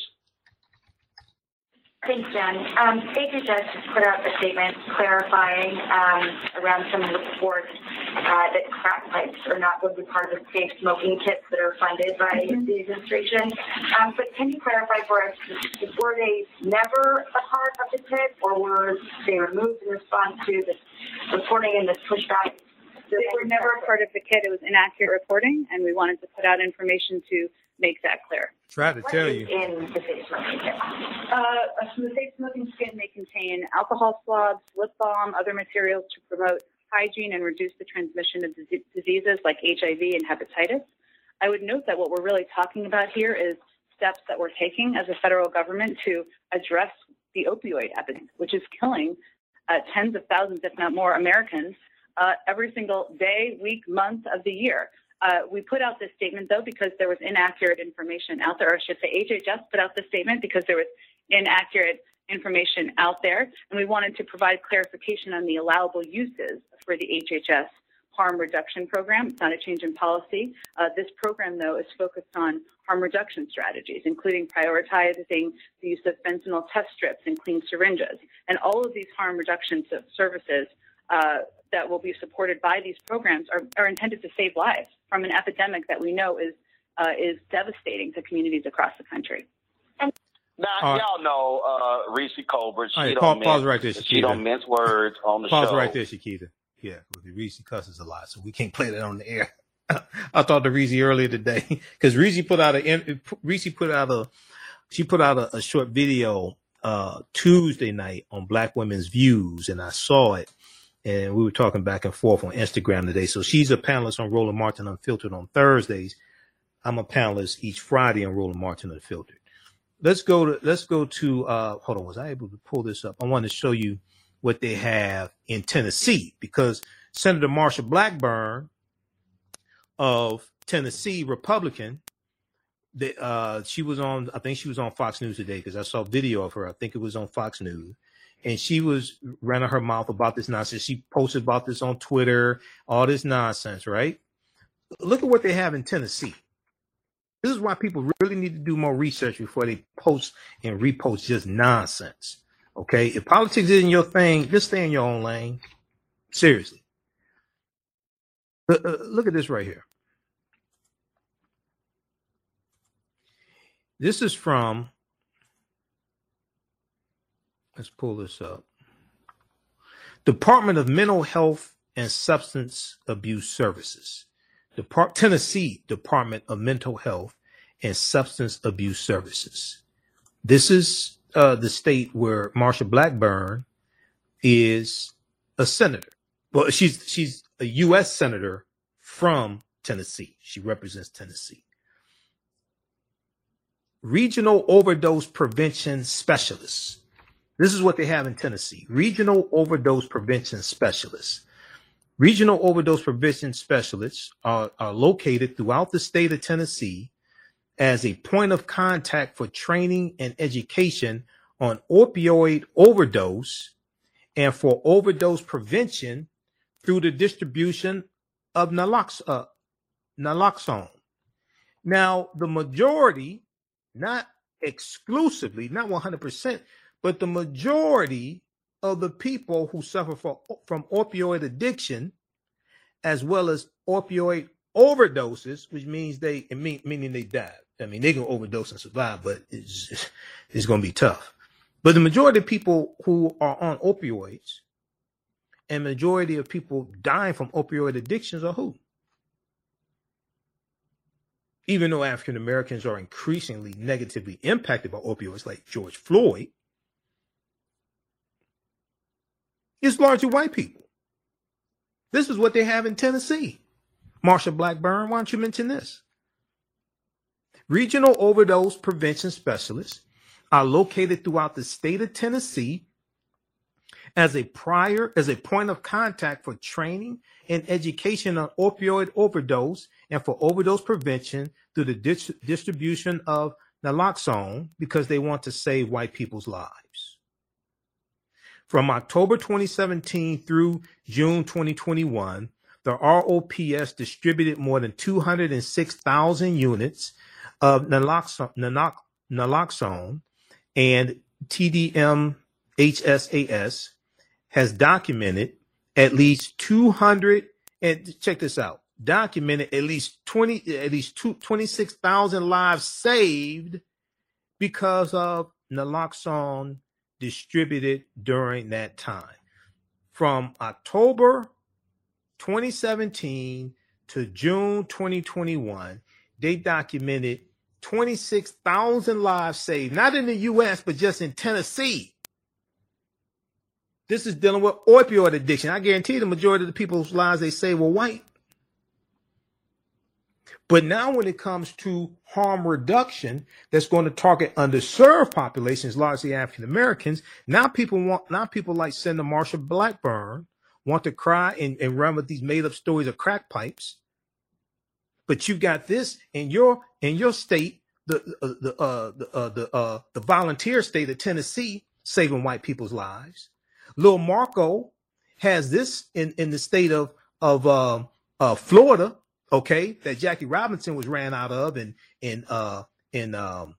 Thanks, Jen. HHS just put out a statement clarifying around some reports that crack pipes are not going to be part of the safe smoking kits that are funded by the administration. But can you clarify for us, were they never a part of the kit, or were they removed in response to this reporting and this pushback? They were never a part of the kit. It was inaccurate reporting, and we wanted to put out information to make that clear. Try to tell you. In the safe smoking kit? From the safe smoking kit, they contain alcohol swabs, lip balm, other materials to promote hygiene and reduce the transmission of diseases like HIV and hepatitis. I would note that what we're really talking about here is steps that we're taking as a federal government to address the opioid epidemic, which is killing tens of thousands, if not more, Americans every single day, week, month of the year. We put out this statement, though, because there was inaccurate information out there. Or I should say HHS put out the statement because there was inaccurate information out there. And we wanted to provide clarification on the allowable uses for the HHS harm reduction program. It's not a change in policy. This program, though, is focused on harm reduction strategies, including prioritizing the use of fentanyl test strips and clean syringes. And all of these harm reduction services that will be supported by these programs are intended to save lives from an epidemic that we know is devastating to communities across the country. Now, y'all know Reese Colbert. She pause right there, Shakita. She don't mince words on the show. Pause right there, Shakita. Yeah, Reese cusses a lot, so we can't play that on the air. I talked to Reese earlier today because Reese put out a short video Tuesday night on Black Women's Views, and I saw it. And we were talking back and forth on Instagram today. So she's a panelist on Roland Martin Unfiltered on Thursdays. I'm a panelist each Friday on Roland Martin Unfiltered. Let's go to hold on. Was I able to pull this up? I want to show you what they have in Tennessee, because Senator Marsha Blackburn of Tennessee, Republican, she was on, I think she was on Fox News today because I saw a video of her. I think it was on Fox News. And she was running her mouth about this nonsense. She posted about this on Twitter, all this nonsense, right? Look at what they have in Tennessee. This is why people really need to do more research before they post and repost just nonsense, okay? If politics isn't your thing, just stay in your own lane. Seriously. Look at this right here. This is from... Let's pull this up. Department of Mental Health and Substance Abuse Services. Tennessee Department of Mental Health and Substance Abuse Services. This is the state where Marsha Blackburn is a senator. Well, she's a U.S. senator from Tennessee. She represents Tennessee. regional overdose prevention specialists. This is what they have in Tennessee. Regional overdose prevention specialists. Regional overdose prevention specialists are located throughout the state of Tennessee as a point of contact for training and education on opioid overdose and for overdose prevention through the distribution of naloxone. Now, the majority, not exclusively, not 100%, but the majority of the people who suffer from opioid addiction, as well as opioid overdoses, which means meaning they die. I mean, they can overdose and survive, but it's going to be tough. But the majority of people who are on opioids and majority of people dying from opioid addictions are who? Even though African Americans are increasingly negatively impacted by opioids, like George Floyd, it's largely white people. This is what they have in Tennessee. Marsha Blackburn, why don't you mention this? Regional overdose prevention specialists are located throughout the state of Tennessee as a point of contact for training and education on opioid overdose and for overdose prevention through the distribution of naloxone, because they want to save white people's lives. From October 2017 through June 2021, the ROPS distributed more than 206,000 units of naloxone, and TDMHSAS has documented at least 200, and check this out, documented at least 26,000 lives saved because of naloxone distributed during that time. From October 2017 to June 2021, they documented 26,000 lives saved, not in the U.S., but just in Tennessee. This is dealing with opioid addiction. I guarantee the majority of the people's lives they say were white. But now when it comes to harm reduction, that's going to target underserved populations, largely African Americans. Now people like Senator Marsha Blackburn want to cry and run with these made up stories of crack pipes. But you've got this in your state, the volunteer state of Tennessee, saving white people's lives. Little Marco has this in the state of Florida, okay, that Jackie Robinson was ran out of and Trayvon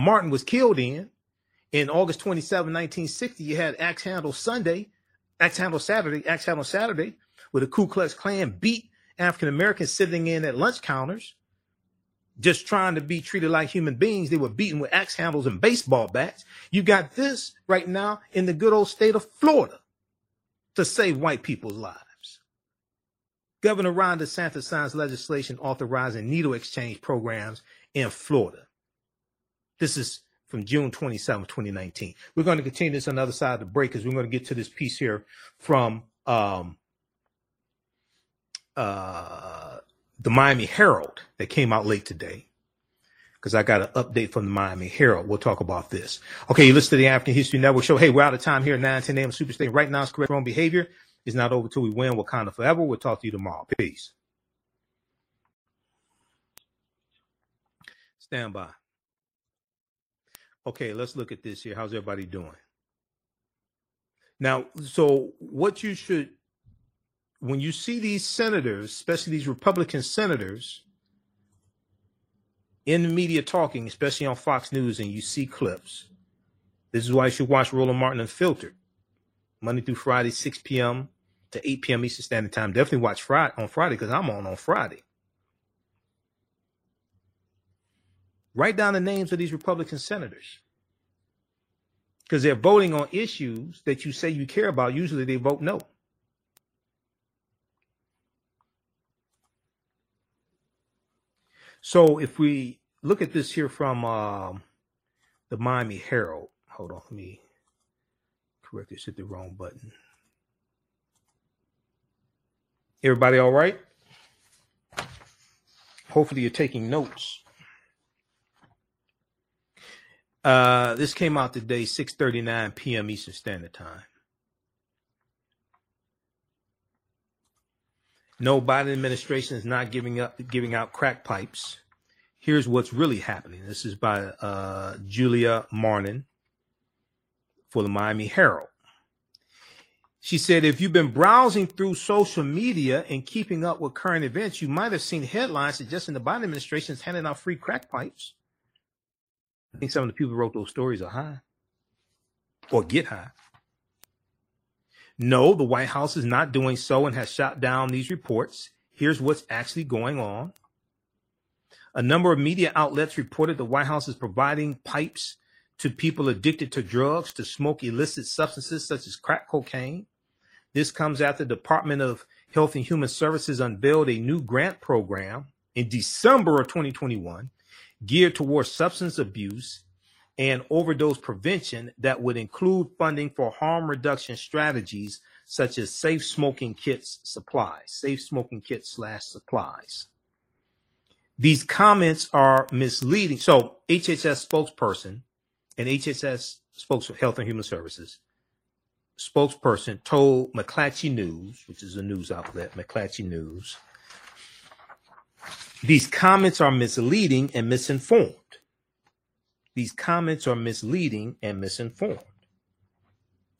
Martin was killed in. In August 27, 1960, you had Axe Handle Saturday, where the Ku Klux Klan beat African Americans sitting in at lunch counters, just trying to be treated like human beings. They were beaten with axe handles and baseball bats. You got this right now in the good old state of Florida to save white people's lives. Governor Ron DeSantis signs legislation authorizing needle exchange programs in Florida. This is from June 27, 2019. We're going to continue this on the other side of the break, because we're going to get to this piece here from the Miami Herald that came out late today, because I got an update from the Miami Herald. We'll talk about this. Okay, you listen to the African History Network show. Hey, we're out of time here at 9:10 a.m. Superstation. Right now, it's correct wrong behavior. It's not over till we win. Wakanda forever. We'll talk to you tomorrow. Peace. Stand by. Okay, let's look at this here. How's everybody doing? Now, so what you should, when you see these senators, especially these Republican senators, in the media talking, especially on Fox News, and you see clips, this is why you should watch Roland Martin Unfiltered, Monday through Friday, 6 p.m. to 8 p.m. Eastern Standard Time. Definitely watch Friday, on Friday, because I'm on Friday. Write down the names of these Republican senators, because they're voting on issues that you say you care about. Usually they vote no. So if we look at this here from the Miami Herald, hold on, let me correct this, hit the wrong button. Everybody all right? Hopefully you're taking notes. This came out today, 6:39 p.m. Eastern Standard Time. No, Biden administration is not giving out crack pipes. Here's what's really happening. This is by Julia Marnin for the Miami Herald. She said, if you've been browsing through social media and keeping up with current events, you might have seen headlines suggesting the Biden administration is handing out free crack pipes. I think some of the people who wrote those stories are high or get high. No, the White House is not doing so and has shot down these reports. Here's what's actually going on. A number of media outlets reported the White House is providing pipes to people addicted to drugs to smoke illicit substances such as crack cocaine. This comes after the Department of Health and Human Services unveiled a new grant program in December of 2021 geared towards substance abuse and overdose prevention that would include funding for harm reduction strategies such as safe smoking kits supplies, safe smoking kits/supplies. These comments are misleading. So HHS spokesperson and HHS spokesperson, Health and Human Services spokesperson, told McClatchy News, which is a news outlet, McClatchy News, these comments are misleading and misinformed. These comments are misleading and misinformed.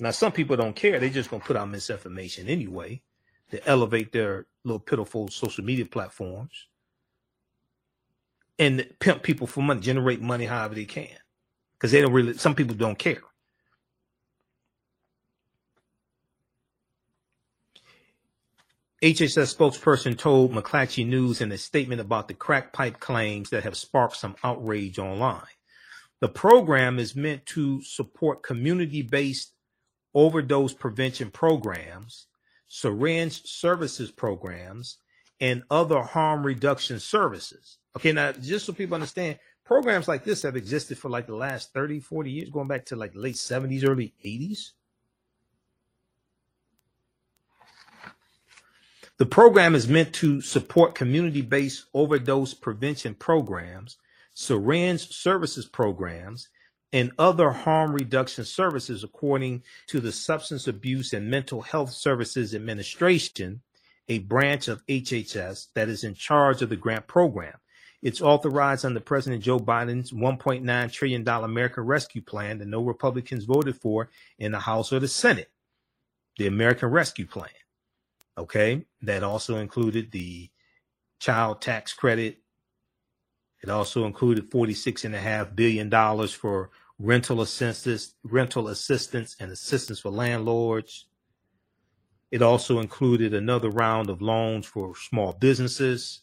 Now, some people don't care. They're just going to put out misinformation anyway to elevate their little pitiful social media platforms and pimp people for money, generate money however they can, because they don't really, some people don't care. HHS spokesperson told McClatchy News in a statement about the crack pipe claims that have sparked some outrage online. The program is meant to support community-based overdose prevention programs, syringe services programs, and other harm reduction services. Okay, now, just so people understand, programs like this have existed for like the last 30, 40 years, going back to like late 70s, early 80s. The program is meant to support community-based overdose prevention programs, syringe services programs, and other harm reduction services, according to the Substance Abuse and Mental Health Services Administration, a branch of HHS that is in charge of the grant program. It's authorized under President Joe Biden's $1.9 trillion American Rescue Plan that no Republicans voted for in the House or the Senate, the American Rescue Plan. Okay, that also included the child tax credit. It also included $46.5 billion for rental assistance and assistance for landlords. It also included another round of loans for small businesses,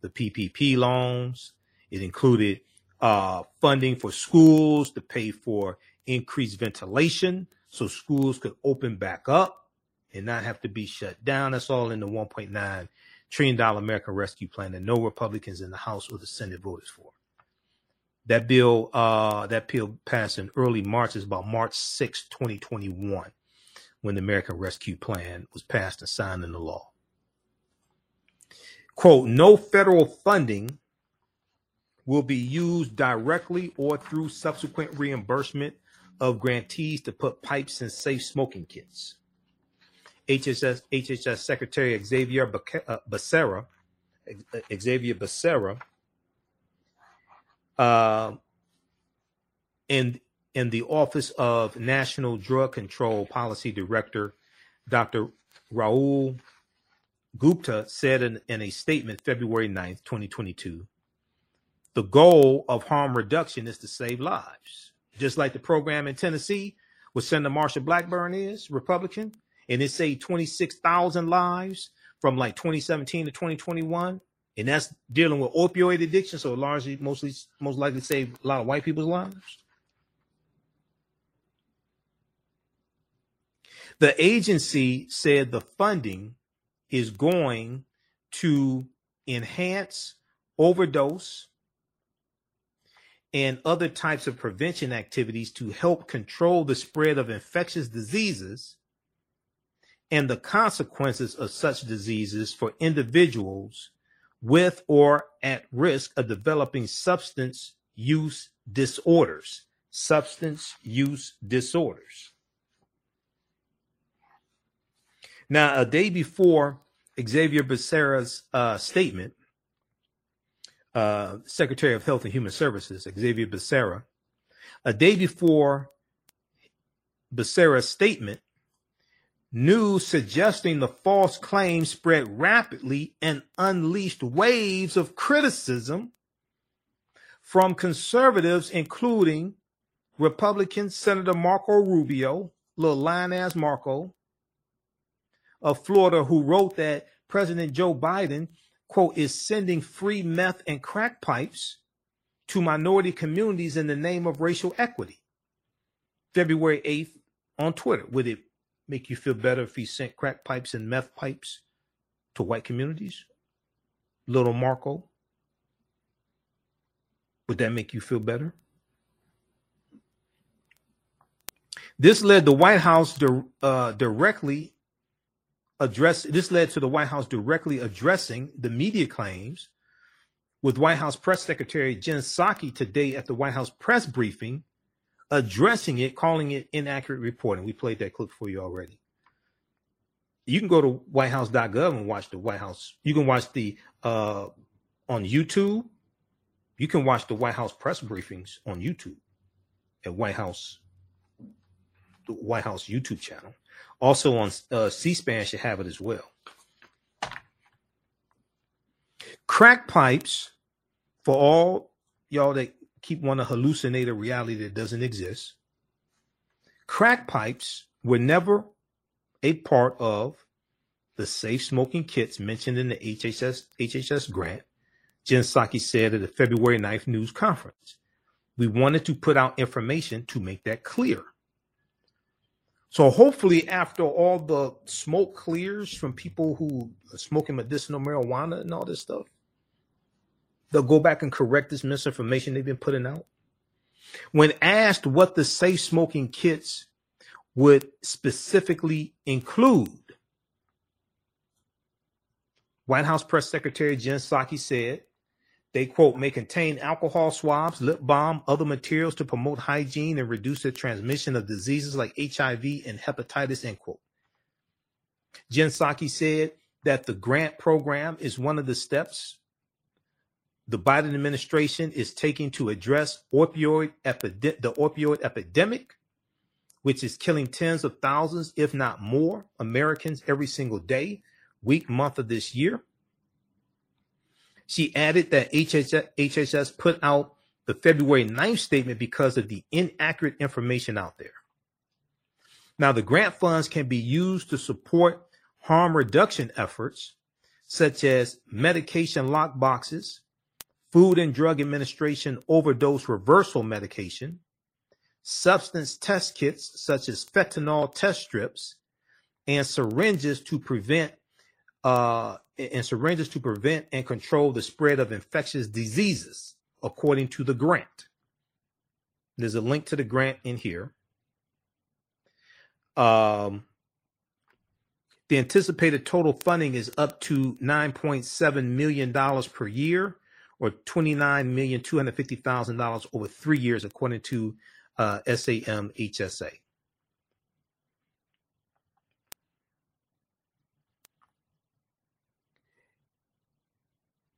the PPP loans. It included funding for schools to pay for increased ventilation so schools could open back up and not have to be shut down. That's all in the $1.9 trillion American Rescue Plan that no Republicans in the House or the Senate voted for. That bill passed in early March. It's about March 6, 2021, when the American Rescue Plan was passed and signed into law. Quote, no federal funding will be used directly or through subsequent reimbursement of grantees to put pipes in safe smoking kits. HHS Secretary Xavier Becerra, and the Office of National Drug Control Policy Director, Dr. Raul Gupta, said in a statement February 9th, 2022, the goal of harm reduction is to save lives. Just like the program in Tennessee with Senator Marsha Blackburn is Republican, and it saved 26,000 lives from like 2017 to 2021. And that's dealing with opioid addiction. So largely, most likely saved a lot of white people's lives. The agency said the funding is going to enhance overdose and other types of prevention activities to help control the spread of infectious diseases and the consequences of such diseases for individuals with or at risk of developing substance use disorders, substance use disorders. Now, a day before Xavier Becerra's statement, Secretary of Health and Human Services, Xavier Becerra, a day before Becerra's statement, news suggesting the false claim spread rapidly and unleashed waves of criticism from conservatives, including Republican Senator Marco Rubio, little lion-ass Marco, of Florida, who wrote that President Joe Biden, quote, is sending free meth and crack pipes to minority communities in the name of racial equity. February 8th on Twitter. Would it make you feel better if he sent crack pipes and meth pipes to white communities? Little Marco. Would that make you feel better? This led to the White House directly addressing the media claims, with White House Press Secretary Jen Psaki today at the White House press briefing addressing it, calling it inaccurate reporting. We played that clip for you already. You can go to whitehouse.gov and watch the White House. You can watch on YouTube. You can watch the White House press briefings on YouTube at the White House YouTube channel. Also on C-SPAN should have it as well. Crack pipes, for all y'all that keep wanting to hallucinate a reality that doesn't exist. Crack pipes were never a part of the safe smoking kits mentioned in the HHS grant, Jen Psaki said at the February 9th news conference. We wanted to put out information to make that clear. So hopefully after all the smoke clears from people who are smoking medicinal marijuana and all this stuff, they'll go back and correct this misinformation they've been putting out. When asked what the safe smoking kits would specifically include, White House Press Secretary Jen Psaki said they, quote, may contain alcohol swabs, lip balm, other materials to promote hygiene and reduce the transmission of diseases like HIV and hepatitis, end quote. Jen Psaki said that the grant program is one of the steps the Biden administration is taking to address the opioid epidemic, which is killing tens of thousands, if not more, Americans every single day, week, month of this year. She added that HHS put out the February 9th statement because of the inaccurate information out there. Now, the grant funds can be used to support harm reduction efforts, such as medication lock boxes, Food and Drug Administration overdose reversal medication, substance test kits, such as fentanyl test strips, and syringes to prevent and control the spread of infectious diseases, according to the grant. There's a link to the grant in here. The anticipated total funding is up to $9.7 million per year, or $29,250,000 over 3 years, according to SAMHSA.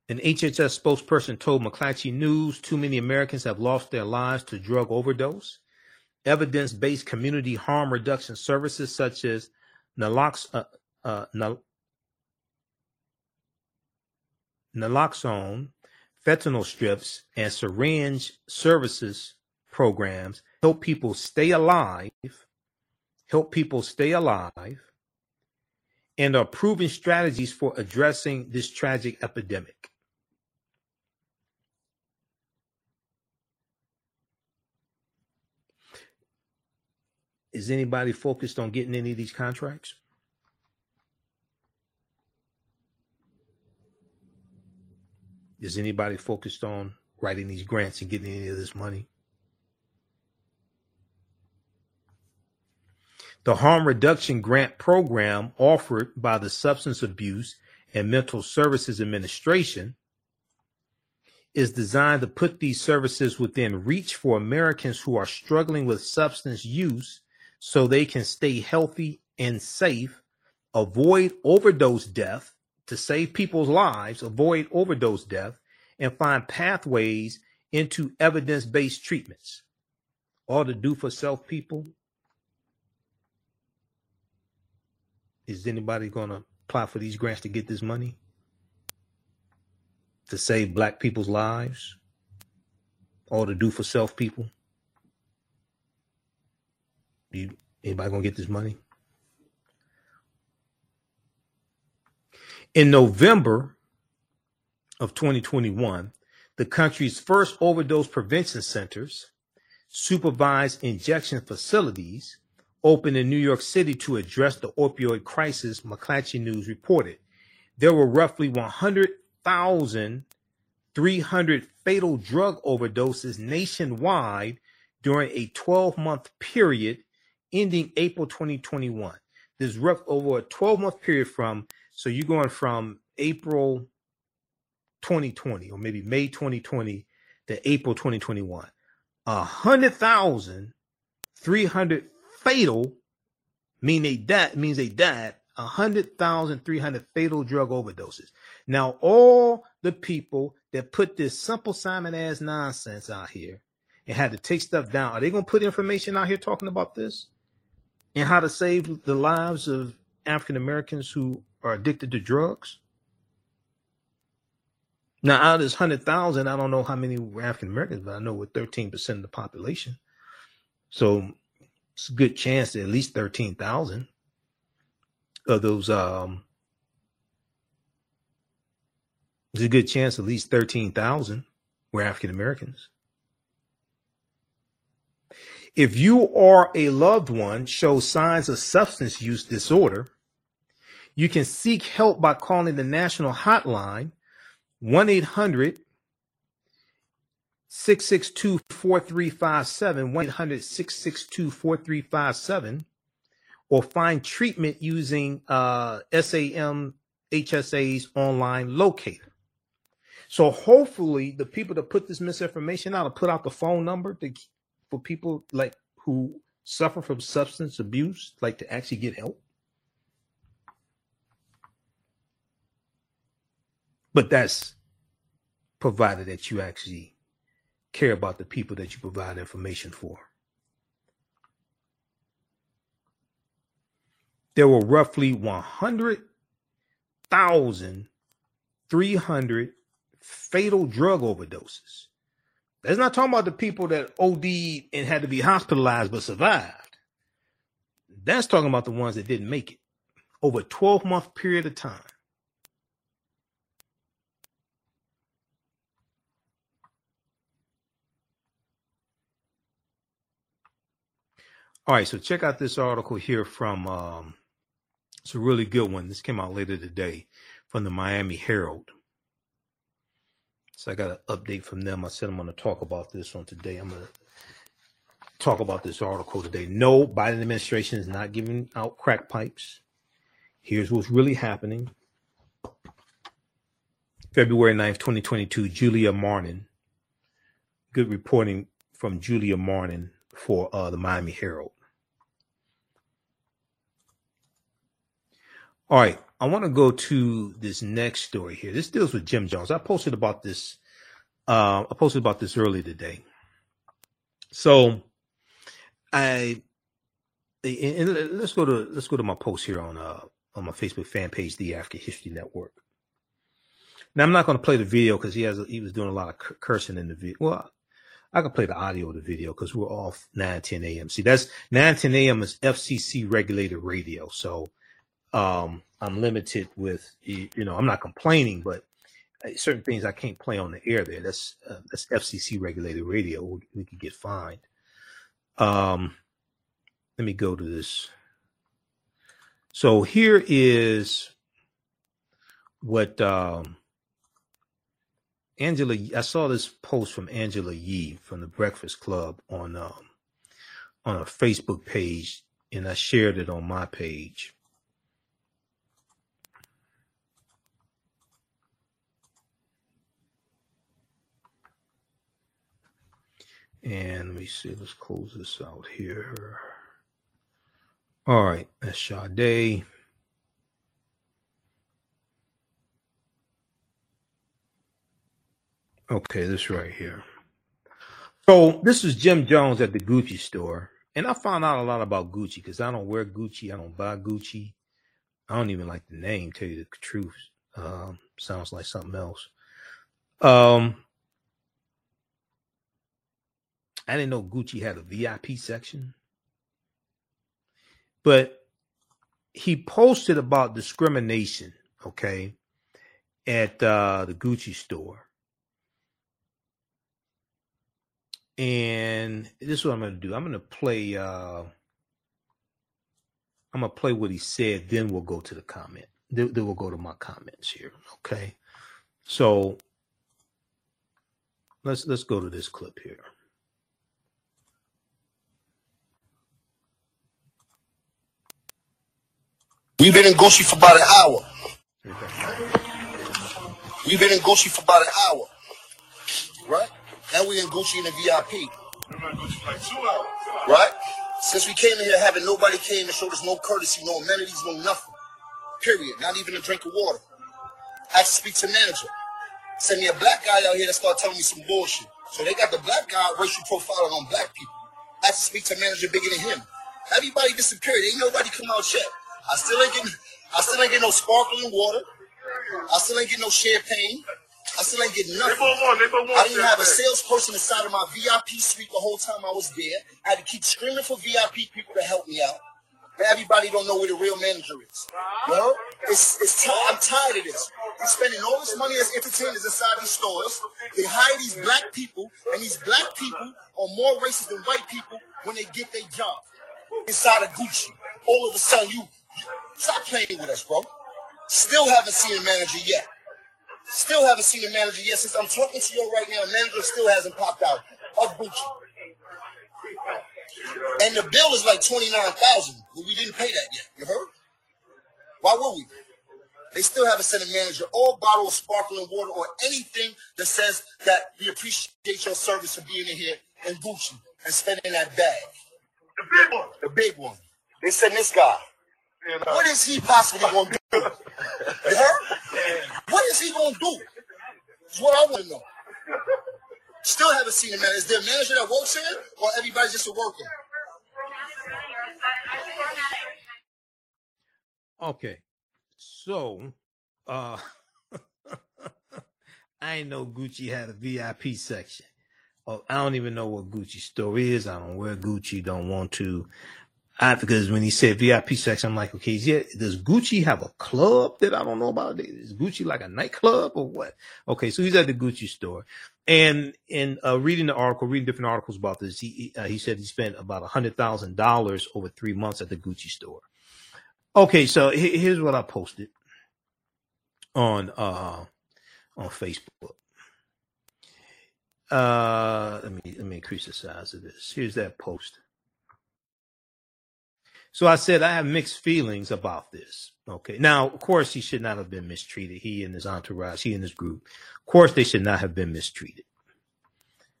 An HHS spokesperson told McClatchy News too many Americans have lost their lives to drug overdose. Evidence-based community harm reduction services such as naloxone, fentanyl strips, and syringe services programs help people stay alive, and are proven strategies for addressing this tragic epidemic. Is anybody focused on getting any of these contracts? Is anybody focused on writing these grants and getting any of this money? The harm reduction grant program offered by the Substance Abuse and Mental Services Administration is designed to put these services within reach for Americans who are struggling with substance use so they can stay healthy and safe, avoid overdose death, to save people's lives, avoid overdose death, and find pathways into evidence-based treatments. All to do for self, people. Is anybody going to apply for these grants to get this money? To save black people's lives? All to do for self, people. Anybody going to get this money? In November of 2021, the country's first overdose prevention centers, supervised injection facilities, opened in New York City to address the opioid crisis, McClatchy News reported. There were roughly 100,300 fatal drug overdoses nationwide during a 12-month period ending April 2021. This is rough over a 12-month period from, so you're going from April 2020 or maybe May 2020 to April 2021. 100,300 fatal means they died. 100,300 fatal drug overdoses. Now, all the people that put this simple Simon ass nonsense out here and had to take stuff down, are they going to put information out here talking about this and how to save the lives of African Americans who are addicted to drugs? Now, out of this 100,000, I don't know how many were African Americans, but I know we're 13% of the population. So it's a good chance that at least 13,000 of those, there's a good chance at least 13,000 were African Americans. If you or a loved one shows signs of substance use disorder, you can seek help by calling the national hotline 1-800-662-4357, 1-800-662-4357, or find treatment using SAMHSA's online locator. So hopefully the people that put this misinformation out will put out the phone number for people like who suffer from substance abuse, like to actually get help. But that's provided that you actually care about the people that you provide information for. There were roughly 100,300 fatal drug overdoses. That's not talking about the people that OD'd and had to be hospitalized but survived. That's talking about the ones that didn't make it over a 12-month period of time. All right, so check out this article here from, it's a really good one. This came out later today from the Miami Herald. So I got an update from them. I said I'm going to talk about this on today. I'm going to talk about this article today. No, Biden administration is not giving out crack pipes. Here's what's really happening. February 9th, 2022, Julia Martin. Good reporting from Julia Martin for the Miami Herald. All right, I want to go to this next story here. This deals with Jim Jones. I posted about this. I posted about this earlier today. So, let's go to my post here on my Facebook fan page, the African History Network. Now, I'm not going to play the video because he was doing a lot of cursing in the video. Well, I can play the audio of the video because we're off 9:10 a.m. See, that's 9:10 a.m. is FCC regulated radio. So I'm limited with, you know, I'm not complaining, but certain things I can't play on the air there. That's FCC regulated radio. We could get fined. Let me go to this. So here is what. Angela, I saw this post from Angela Yee from the Breakfast Club on her Facebook page, and I shared it on my page. And let me see, let's close this out here. All right, that's Sade. Okay, this right here. So this is Jim Jones at the Gucci store. And I found out a lot about Gucci because I don't wear Gucci. I don't buy Gucci. I don't even like the name, tell you the truth. Sounds like something else. I didn't know Gucci had a VIP section. But he posted about discrimination, okay, at the Gucci store. And this is what I'm going to do. I'm going to play what he said, then we'll go to the comment. Then we'll go to my comments here, okay? So let's go to this clip here. We've been in Gucci for about an hour. We've been in Gucci for about an hour, right? Now we're in Gucci in the VIP. We've been in Gucci for like 2 hours, right? Since we came in here, having nobody came and showed us no courtesy, no amenities, no nothing. Period. Not even a drink of water. I had to speak to the manager. Send me a black guy out here that started telling me some bullshit. So they got the black guy racial profiling on black people. I had to speak to a manager bigger than him. Everybody disappeared. Ain't nobody come out yet. I still ain't getting no sparkling water. I still ain't getting no champagne. I still ain't getting nothing. I didn't have a salesperson inside of my VIP suite the whole time I was there. I had to keep screaming for VIP people to help me out. But everybody don't know where the real manager is. You know? I'm tired of this. We're spending all this money as entertainers inside these stores. They hire these black people, and these black people are more racist than white people when they get their job inside of Gucci. All of a sudden, you stop playing with us, bro. Still haven't seen a manager yet. Still haven't seen a manager yet. Since I'm talking to you right now, a manager still hasn't popped out of Gucci. And the bill is like $29,000, but we didn't pay that yet. You heard? Why would we? They still haven't sent a manager or bottle of sparkling water or anything that says that we appreciate your service for being in here in Gucci and spending that bag. The big one. The big one. They sent this guy. You know. What is he possibly going to do? You heard? What is he going to do? That's what I want to know. Still haven't seen a manager. Is there a manager that works here, or everybody's just a worker? Okay, so I ain't know Gucci had a VIP section. Oh, I don't even know what Gucci store is. I don't wear Gucci. Don't want to. Because when he said VIP section, I'm like, okay, yeah, does Gucci have a club that I don't know about? Is Gucci like a nightclub or what? Okay, so he's at the Gucci store. And in reading different articles about this, he said he spent about $100,000 over 3 months at the Gucci store. Okay, so here's what I posted on Facebook. Let me increase the size of this. Here's that post. So I said, I have mixed feelings about this. Okay. Now, of course, he should not have been mistreated. He and his entourage, he and his group. Of course, they should not have been mistreated.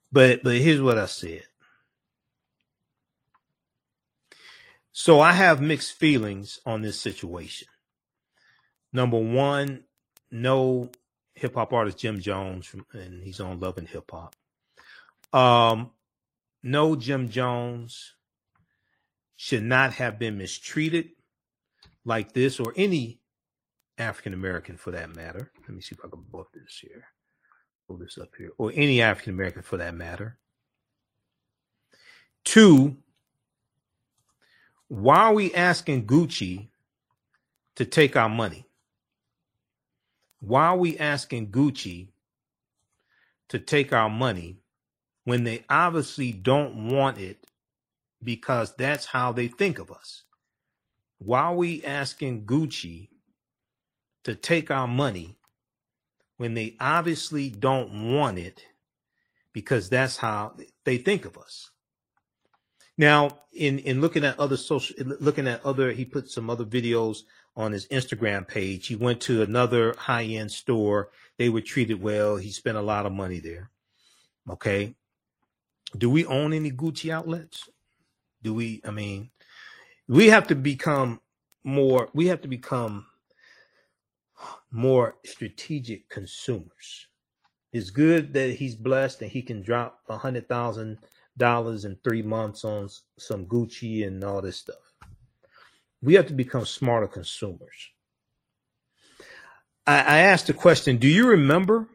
But here's what I said. So I have mixed feelings on this situation. Number one, no hip hop artist Jim Jones, and he's on Love and Hip Hop. No Jim Jones should not have been mistreated like this, or any African-American for that matter. Let me see if I can book this here. Pull this up here. Or any African-American for that matter. Two, why are we asking Gucci to take our money? Why are we asking Gucci to take our money when they obviously don't want it? Because that's how they think of us. Why are we asking Gucci to take our money when they obviously don't want it? Because that's how they think of us. Now, in looking at other he put some other videos on his Instagram page. He went to another high-end store. They were treated well. He spent a lot of money there. Okay. Do we own any Gucci outlets? Do we, I mean, we have to become more, we have to become more strategic consumers. It's good that he's blessed and he can drop $100,000 in 3 months on some Gucci and all this stuff. We have to become smarter consumers. I asked the question, do you remember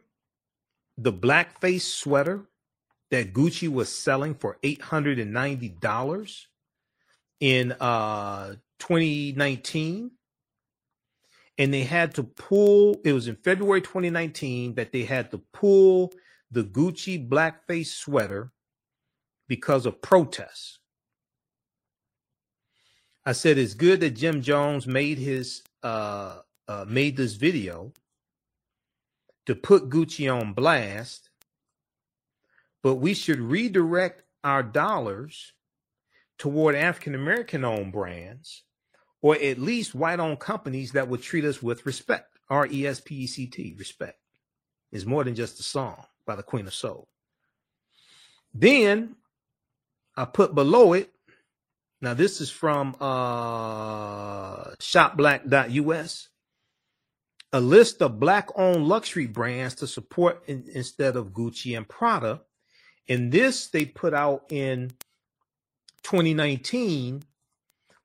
the blackface sweater that Gucci was selling for $890 in 2019? And they had to pull, it was in February 2019 that they had to pull the Gucci blackface sweater because of protests. I said, it's good that Jim Jones made his made this video to put Gucci on blast, but we should redirect our dollars toward African-American-owned brands, or at least white-owned companies that would treat us with respect. R-E-S-P-E-C-T, respect, is more than just a song by the Queen of Soul. Then I put below it, now this is from shopblack.us, a list of black-owned luxury brands to support instead of Gucci and Prada. And this they put out in 2019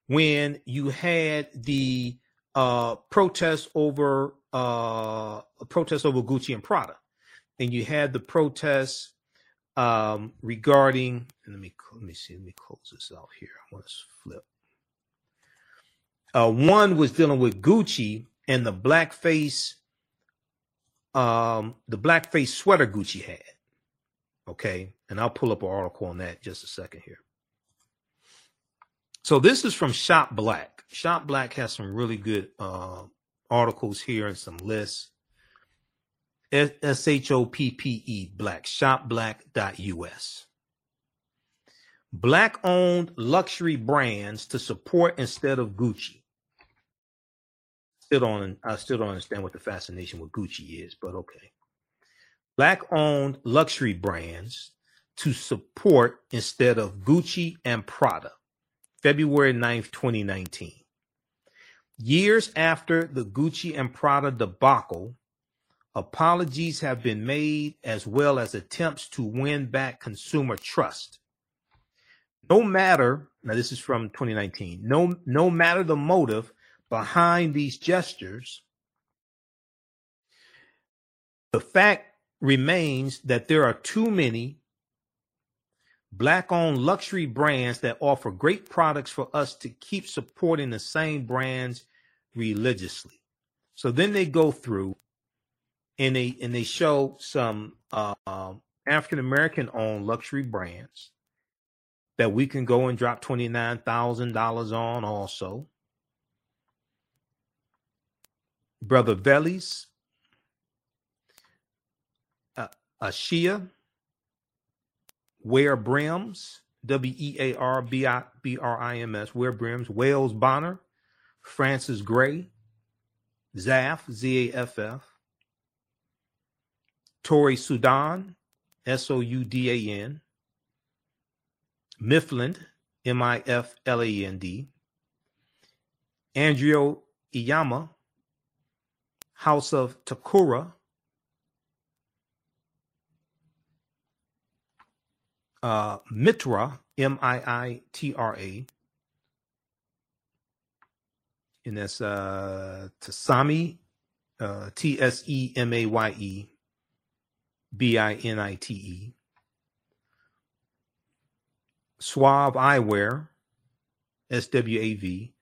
when you had the protest over Gucci and Prada, and you had the protests regarding, and let me close this out here. I want to flip. One was dealing with Gucci and the blackface sweater Gucci had. Okay, and I'll pull up an article on that in just a second here. So this is from Shop Black. Shop Black has some really good articles here and some lists. S-H-O-P-P-E, Black, shopblack.us. Black-owned luxury brands to support instead of Gucci. I still don't understand what the fascination with Gucci is, but okay. Black-owned luxury brands to support instead of Gucci and Prada. February 9th, 2019. Years after the Gucci and Prada debacle, apologies have been made as well as attempts to win back consumer trust. No matter, now this is from 2019, no matter the motive behind these gestures, the fact remains that there are too many Black-owned luxury brands that offer great products for us to keep supporting the same brands religiously. So then they go through and they show some African-American-owned luxury brands that we can go and drop $29,000 on also. Brother Veli's, Ashia, Wear Brims, W-E-A-R-B-I-B-R-I-M-S, Wear Brims, Wales Bonner, Francis Gray, Zaff, Z-A-F-F, Tory Sudan, S-O-U-D-A-N, Miffland, M-I-F-L-A-N-D, Andrew Iyama, House of Takura, Mitra, M-I-I-T-R-A, and that's Tsemaye, T-S-E-M-A-Y-E, B-I-N-I-T-E, Suave Eyewear, S-W-A-V,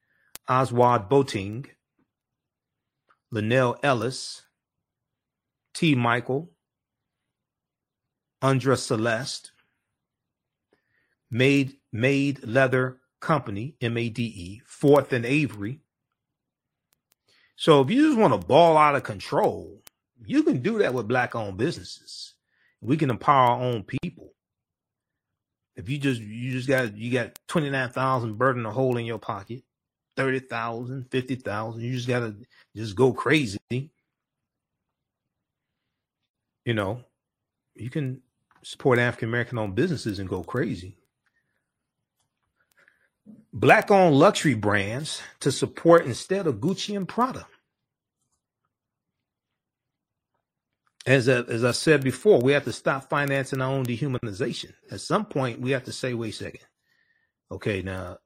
Oswald Boating, Linnell Ellis, T. Michael, Andra Celeste, Made Leather Company, M-A-D-E, Fourth and Avery. So if you just want to ball out of control, you can do that with Black-owned businesses. We can empower our own people. If you got 29,000 burden a hole in your pocket, 30,000, 50,000, you just got to just go crazy. You know, you can support African-American-owned businesses and go crazy. Black-owned luxury brands to support instead of Gucci and Prada. As I said before, we have to stop financing our own dehumanization. At some point, we have to say, wait a second. Okay, now,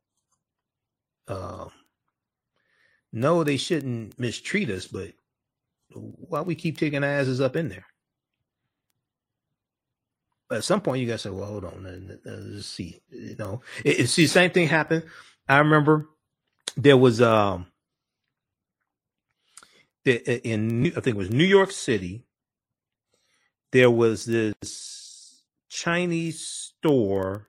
no, they shouldn't mistreat us, but why we keep taking our asses up in there? At some point, you got to say, well, hold on, let's see. You know, see, same thing happened. I remember there was, I think it was New York City, there was this Chinese store,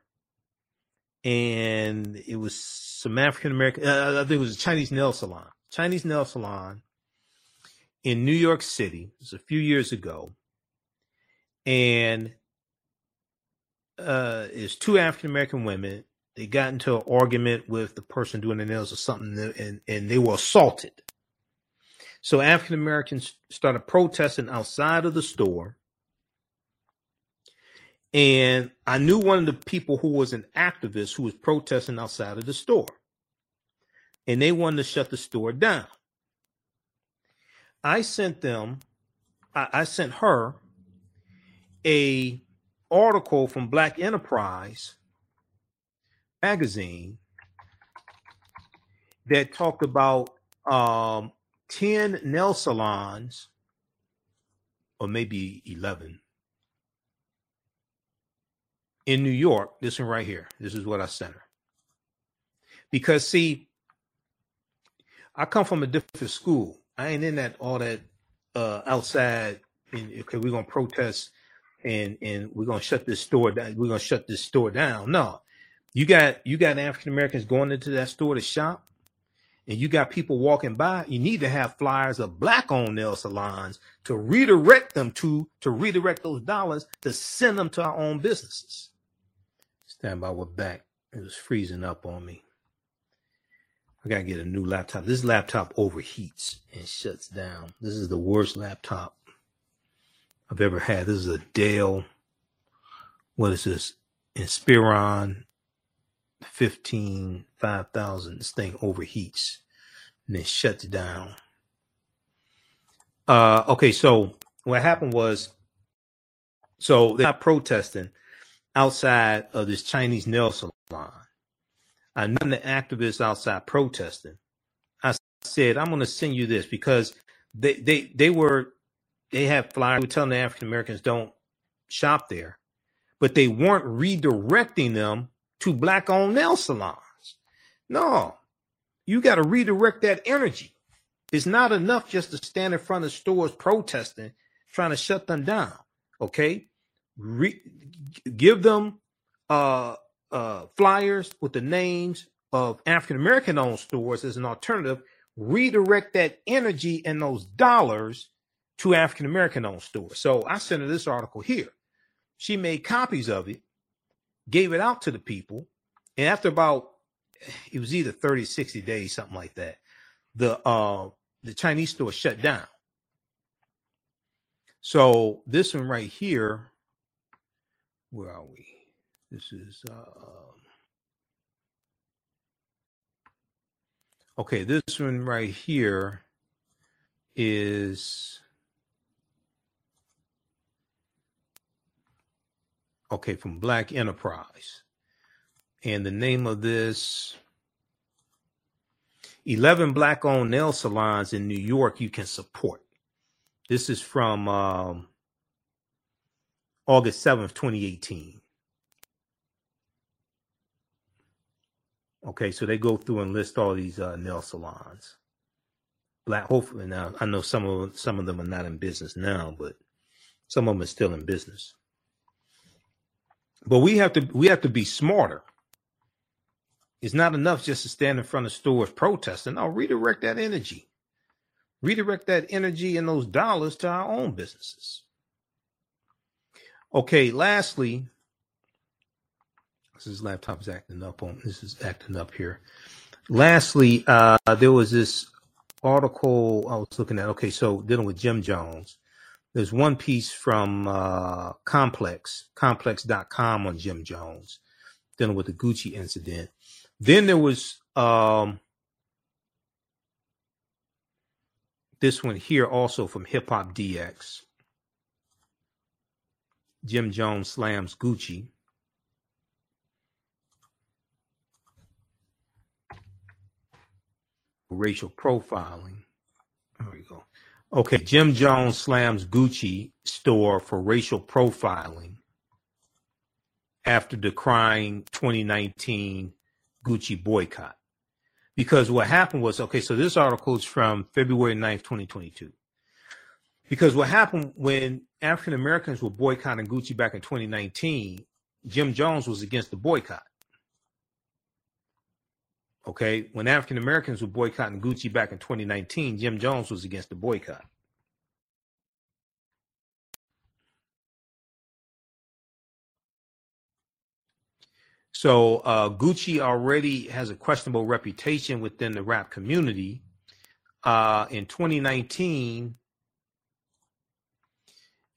and it was some African-American, I think it was a Chinese nail salon in New York City. It was a few years ago. And it's two African-American women. They got into an argument with the person doing the nails or something, and they were assaulted. So African-Americans started protesting outside of the store. And I knew one of the people who was an activist who was protesting outside of the store. And they wanted to shut the store down. I sent them, I sent her an article from Black Enterprise magazine that talked about 10 nail salons, or maybe 11. In New York, this one right here. This is what I sent her. Because, see, I come from a different school. I ain't in that all that outside. And, okay, we're going to protest and we're going to shut this store down. We're going to shut this store down. No, you got African-Americans going into that store to shop, and you got people walking by. You need to have flyers of Black-owned nail salons to redirect them to redirect those dollars to send them to our own businesses. Stand by, we're back. It was freezing up on me. I got to get a new laptop. This laptop overheats and shuts down. This is the worst laptop I've ever had. This is a Dell. What is this? Inspiron 5000. This thing overheats and then shuts down. Okay, so what happened was, so they're protesting outside of this Chinese nail salon. I know the activists outside protesting. I said, I'm going to send you this because they have flyers. They were telling the African Americans don't shop there, but they weren't redirecting them to Black-owned nail salons. No, you got to redirect that energy. It's not enough just to stand in front of stores protesting, trying to shut them down. Okay, give them flyers with the names of African-American-owned stores as an alternative. Redirect that energy and those dollars to African-American-owned stores. So I sent her this article here. She made copies of it, gave it out to the people, and after about, it was either 30, 60 days, something like that, the Chinese store shut down. So this one right here, where are we? This is, okay, this one right here is, okay, from Black Enterprise. And the name of this, 11 Black-owned nail salons in New York you can support. This is from August 7th, 2018. Okay, so they go through and list all these nail salons. Black, hopefully now, I know some of them are not in business now, but some of them are still in business. But we have to be smarter. It's not enough just to stand in front of stores protesting. I'll redirect that energy. Redirect that energy and those dollars to our own businesses. Okay, lastly, this laptop's acting up on, this is acting up here. Lastly, there was this article I was looking at. Okay, so dealing with Jim Jones. There's one piece from Complex.com on Jim Jones dealing with the Gucci incident. Then there was this one here also from Hip Hop DX. Jim Jones slams Gucci. Racial profiling. There we go. Okay, Jim Jones slams Gucci store for racial profiling after decrying 2019 Gucci boycott. Because what happened was, okay, so this article is from February 9th, 2022. Because what happened when African Americans were boycotting Gucci back in 2019, Jim Jones was against the boycott. Okay, when African Americans were boycotting Gucci back in 2019, Jim Jones was against the boycott. So Gucci already has a questionable reputation within the rap community. In 2019,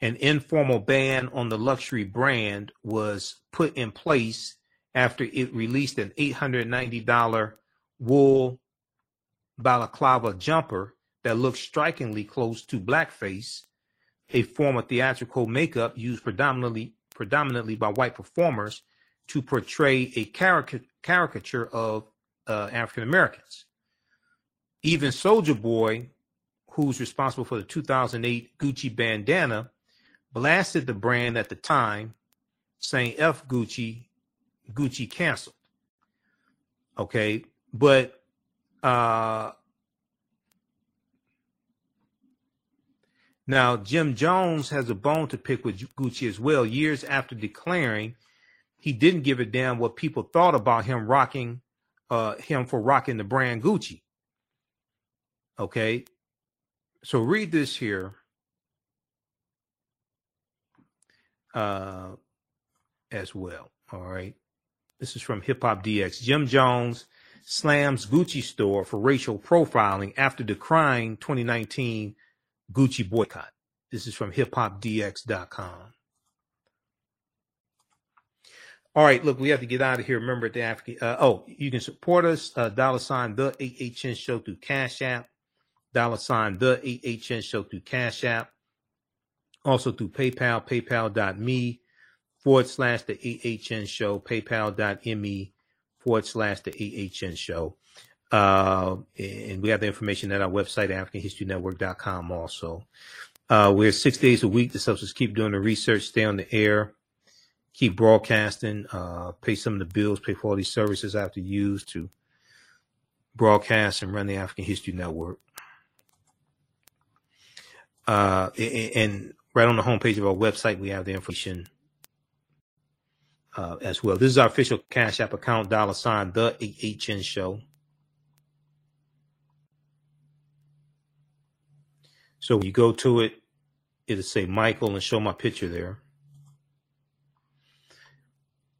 an informal ban on the luxury brand was put in place after it released an $890 wool balaclava jumper that looked strikingly close to blackface, a form of theatrical makeup used predominantly by white performers to portray a caricature of African Americans. Even Soulja Boy, who's responsible for the 2008 Gucci bandana, blasted the brand at the time, saying F Gucci, Gucci canceled. Okay, but now Jim Jones has a bone to pick with Gucci as well, years after declaring he didn't give a damn what people thought about him rocking the brand Gucci. Okay, so read this here. As well. All right. This is from Hip Hop DX. Jim Jones slams Gucci store for racial profiling after decrying 2019 Gucci boycott. This is from hiphopdx.com. All right. Look, we have to get out of here. Remember at the African. You can support us. $HHN show through Cash App. $HHN show through Cash App. Also through PayPal, paypal.me/the AHN show, paypal.me/the AHN show. And we have the information at our website, AfricanHistoryNetwork.com also. We're 6 days a week. The substance keep doing the research, stay on the air, keep broadcasting, pay some of the bills, pay for all these services I have to use to broadcast and run the African History Network. And right on the homepage of our website, we have the information as well. This is our official Cash App account, $the AHN show. So when you go to it, it'll say Michael and show my picture there.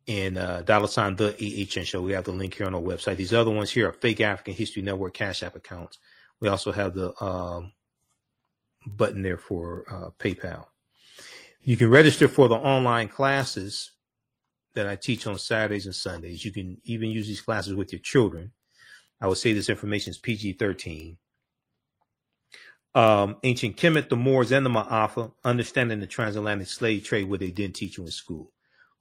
And $the AHN show. We have the link here on our website. These other ones here are fake African History Network Cash App accounts. We also have the button there for PayPal. You can register for the online classes that I teach on Saturdays and Sundays. You can even use these classes with your children. I would say this information is PG-13. Ancient Kemet, the Moors, and the Maafa, Understanding the Transatlantic Slave Trade, where they didn't teach you in school.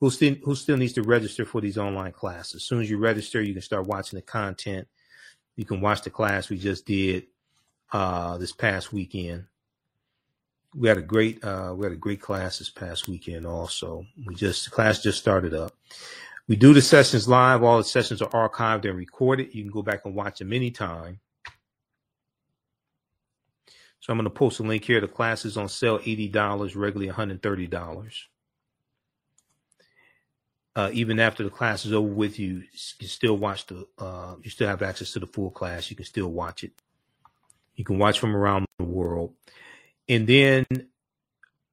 Who still needs to register for these online classes? As soon as you register, you can start watching the content. You can watch the class we just did this past weekend. We had a great class this past weekend also. The class just started up. We do the sessions live. All the sessions are archived and recorded. You can go back and watch them anytime. So I'm going to post a link here. The class is on sale, $80, regularly $130. Even after the class is over with, you can still watch you still have access to the full class. You can still watch it. You can watch from around the world. And then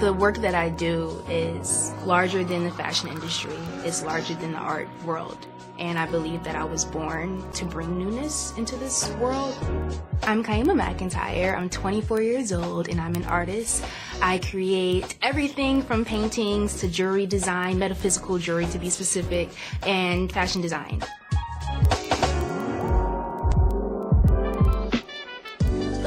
The work that I do is larger than the fashion industry. It's larger than the art world. And I believe that I was born to bring newness into this world. I'm Kaima McIntyre. I'm 24 years old and I'm an artist. I create everything from paintings to jewelry design, metaphysical jewelry to be specific, and fashion design. The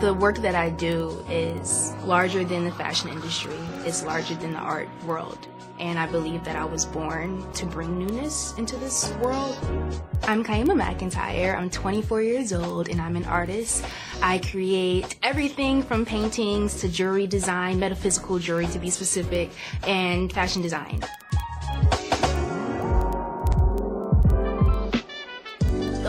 The work that I do is larger than the fashion industry. It's larger than the art world. And I believe that I was born to bring newness into this world. I'm Kaima McIntyre. I'm 24 years old and I'm an artist. I create everything from paintings to jewelry design, metaphysical jewelry to be specific, and fashion design. The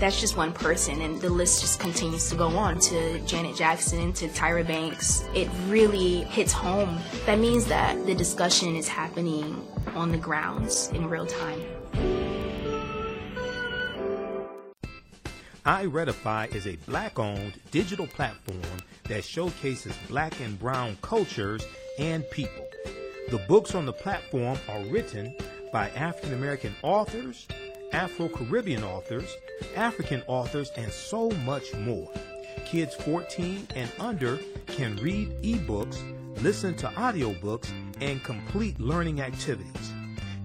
That's just one person, and the list just continues to go on to Janet Jackson, to Tyra Banks. It really hits home. That means that the discussion is happening on the grounds in real time. iRedify is a black-owned digital platform that showcases black and brown cultures and people. The books on the platform are written by African-American authors, Afro-Caribbean authors, African authors, and so much more. Kids 14 and under can read ebooks, listen to audiobooks, and complete learning activities.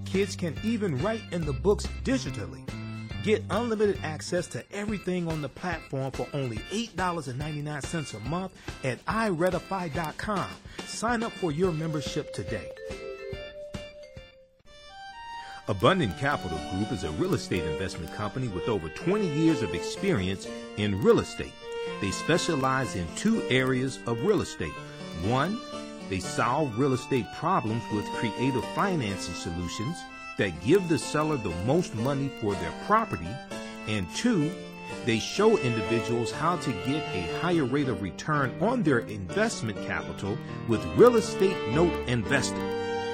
Kids can even write in the books digitally. Get unlimited access to everything on the platform for only $8.99 a month at iRedify.com. Sign up for your membership today. Abundant Capital Group is a real estate investment company with over 20 years of experience in real estate. They specialize in two areas of real estate. One, they solve real estate problems with creative financing solutions that give the seller the most money for their property. And two, they show individuals how to get a higher rate of return on their investment capital with real estate note investing.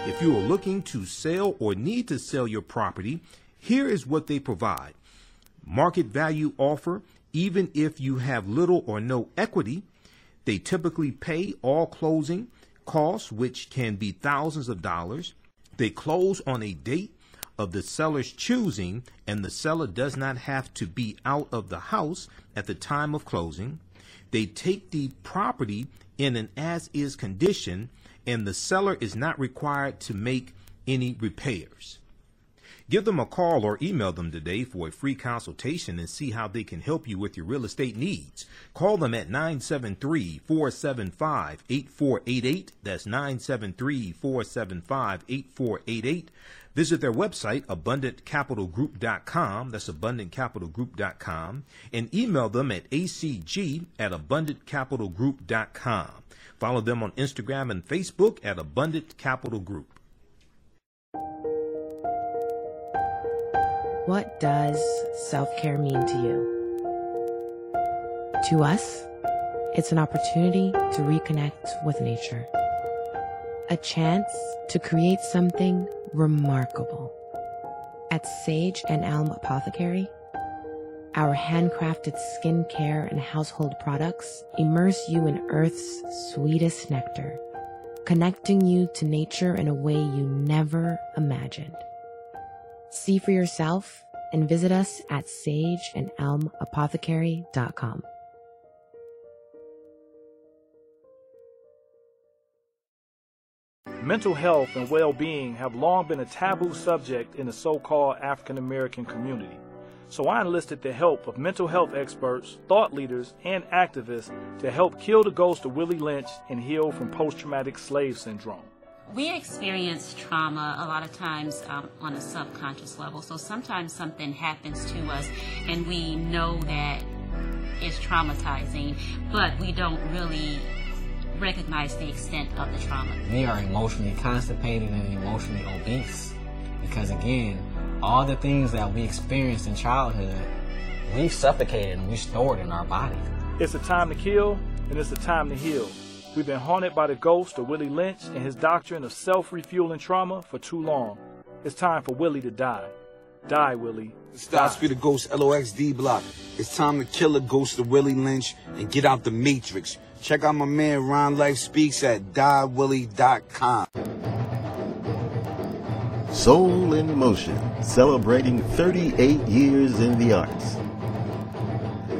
If you are looking to sell or need to sell your property, here is what they provide. Market value offer, even if you have little or no equity. They typically pay all closing costs, which can be thousands of dollars. They close on a date of the seller's choosing, and the seller does not have to be out of the house at the time of closing. They take the property in an as-is condition, and the seller is not required to make any repairs. Give them a call or email them today for a free consultation and see how they can help you with your real estate needs. Call them at 973-475-8488. That's 973-475-8488. Visit their website, abundantcapitalgroup.com. That's abundantcapitalgroup.com. And email them at acg@abundantcapitalgroup.com. Follow them on Instagram and Facebook at Abundant Capital Group. What does self-care mean to you? To us, it's an opportunity to reconnect with nature. A chance to create something remarkable. At Sage and Elm Apothecary, our handcrafted skincare and household products immerse you in Earth's sweetest nectar, connecting you to nature in a way you never imagined. See for yourself and visit us at sageandelmapothecary.com. Mental health and well-being have long been a taboo subject in the so-called African American community. so I enlisted the help of mental health experts, thought leaders, and activists to help kill the ghost of Willie Lynch and heal from post-traumatic slave syndrome. We experience trauma a lot of times on a subconscious level, so sometimes something happens to us and we know that it's traumatizing, but we don't really recognize the extent of the trauma. They are emotionally constipated and emotionally obese because, again, all the things that we experienced in childhood, we suffocated and we stored in our body. It's a time to kill and it's a time to heal. We've been haunted by the ghost of Willie Lynch and his doctrine of self-refueling trauma for too long. It's time for Willie to die. Die, Willie. Stop for the ghost LOXD block. It's time to kill the ghost of Willie Lynch and get out the matrix. Check out my man Ron Life Speaks at diewillie.com. Soul in Motion, celebrating 38 years in the arts.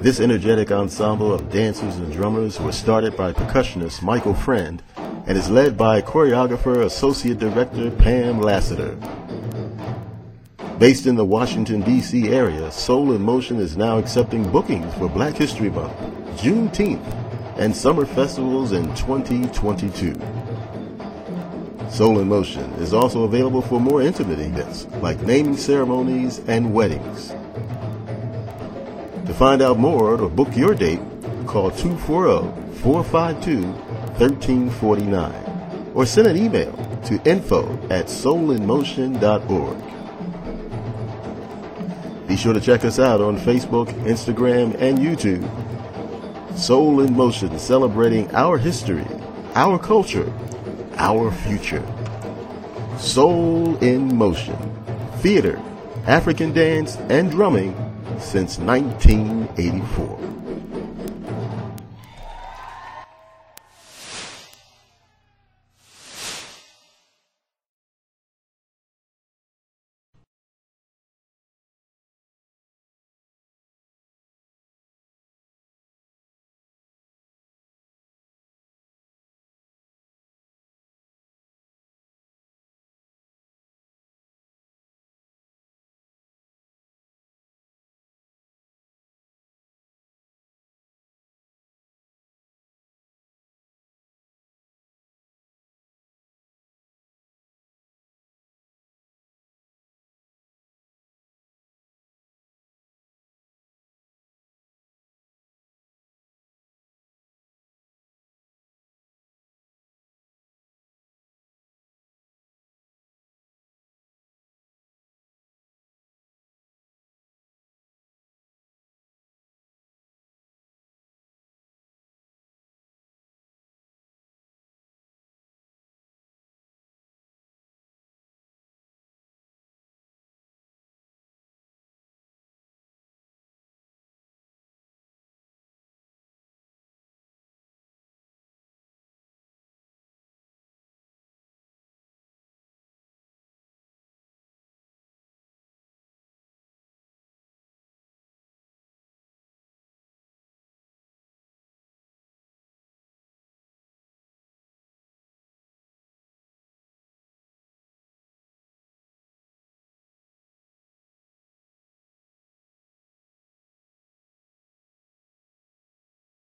This energetic ensemble of dancers and drummers was started by percussionist Michael Friend and is led by choreographer Associate Director Pam Lassiter. Based in the Washington, D.C. area, Soul in Motion is now accepting bookings for Black History Month, Juneteenth, and summer festivals in 2022. Soul in Motion is also available for more intimate events like naming ceremonies and weddings. To find out more or book your date, call 240-452-1349 or send an email to info@soulinmotion.org. Be sure to check us out on Facebook, Instagram, and YouTube. Soul in Motion, celebrating our history, our culture, our future. Soul in Motion. Theater, African dance, and drumming since 1984.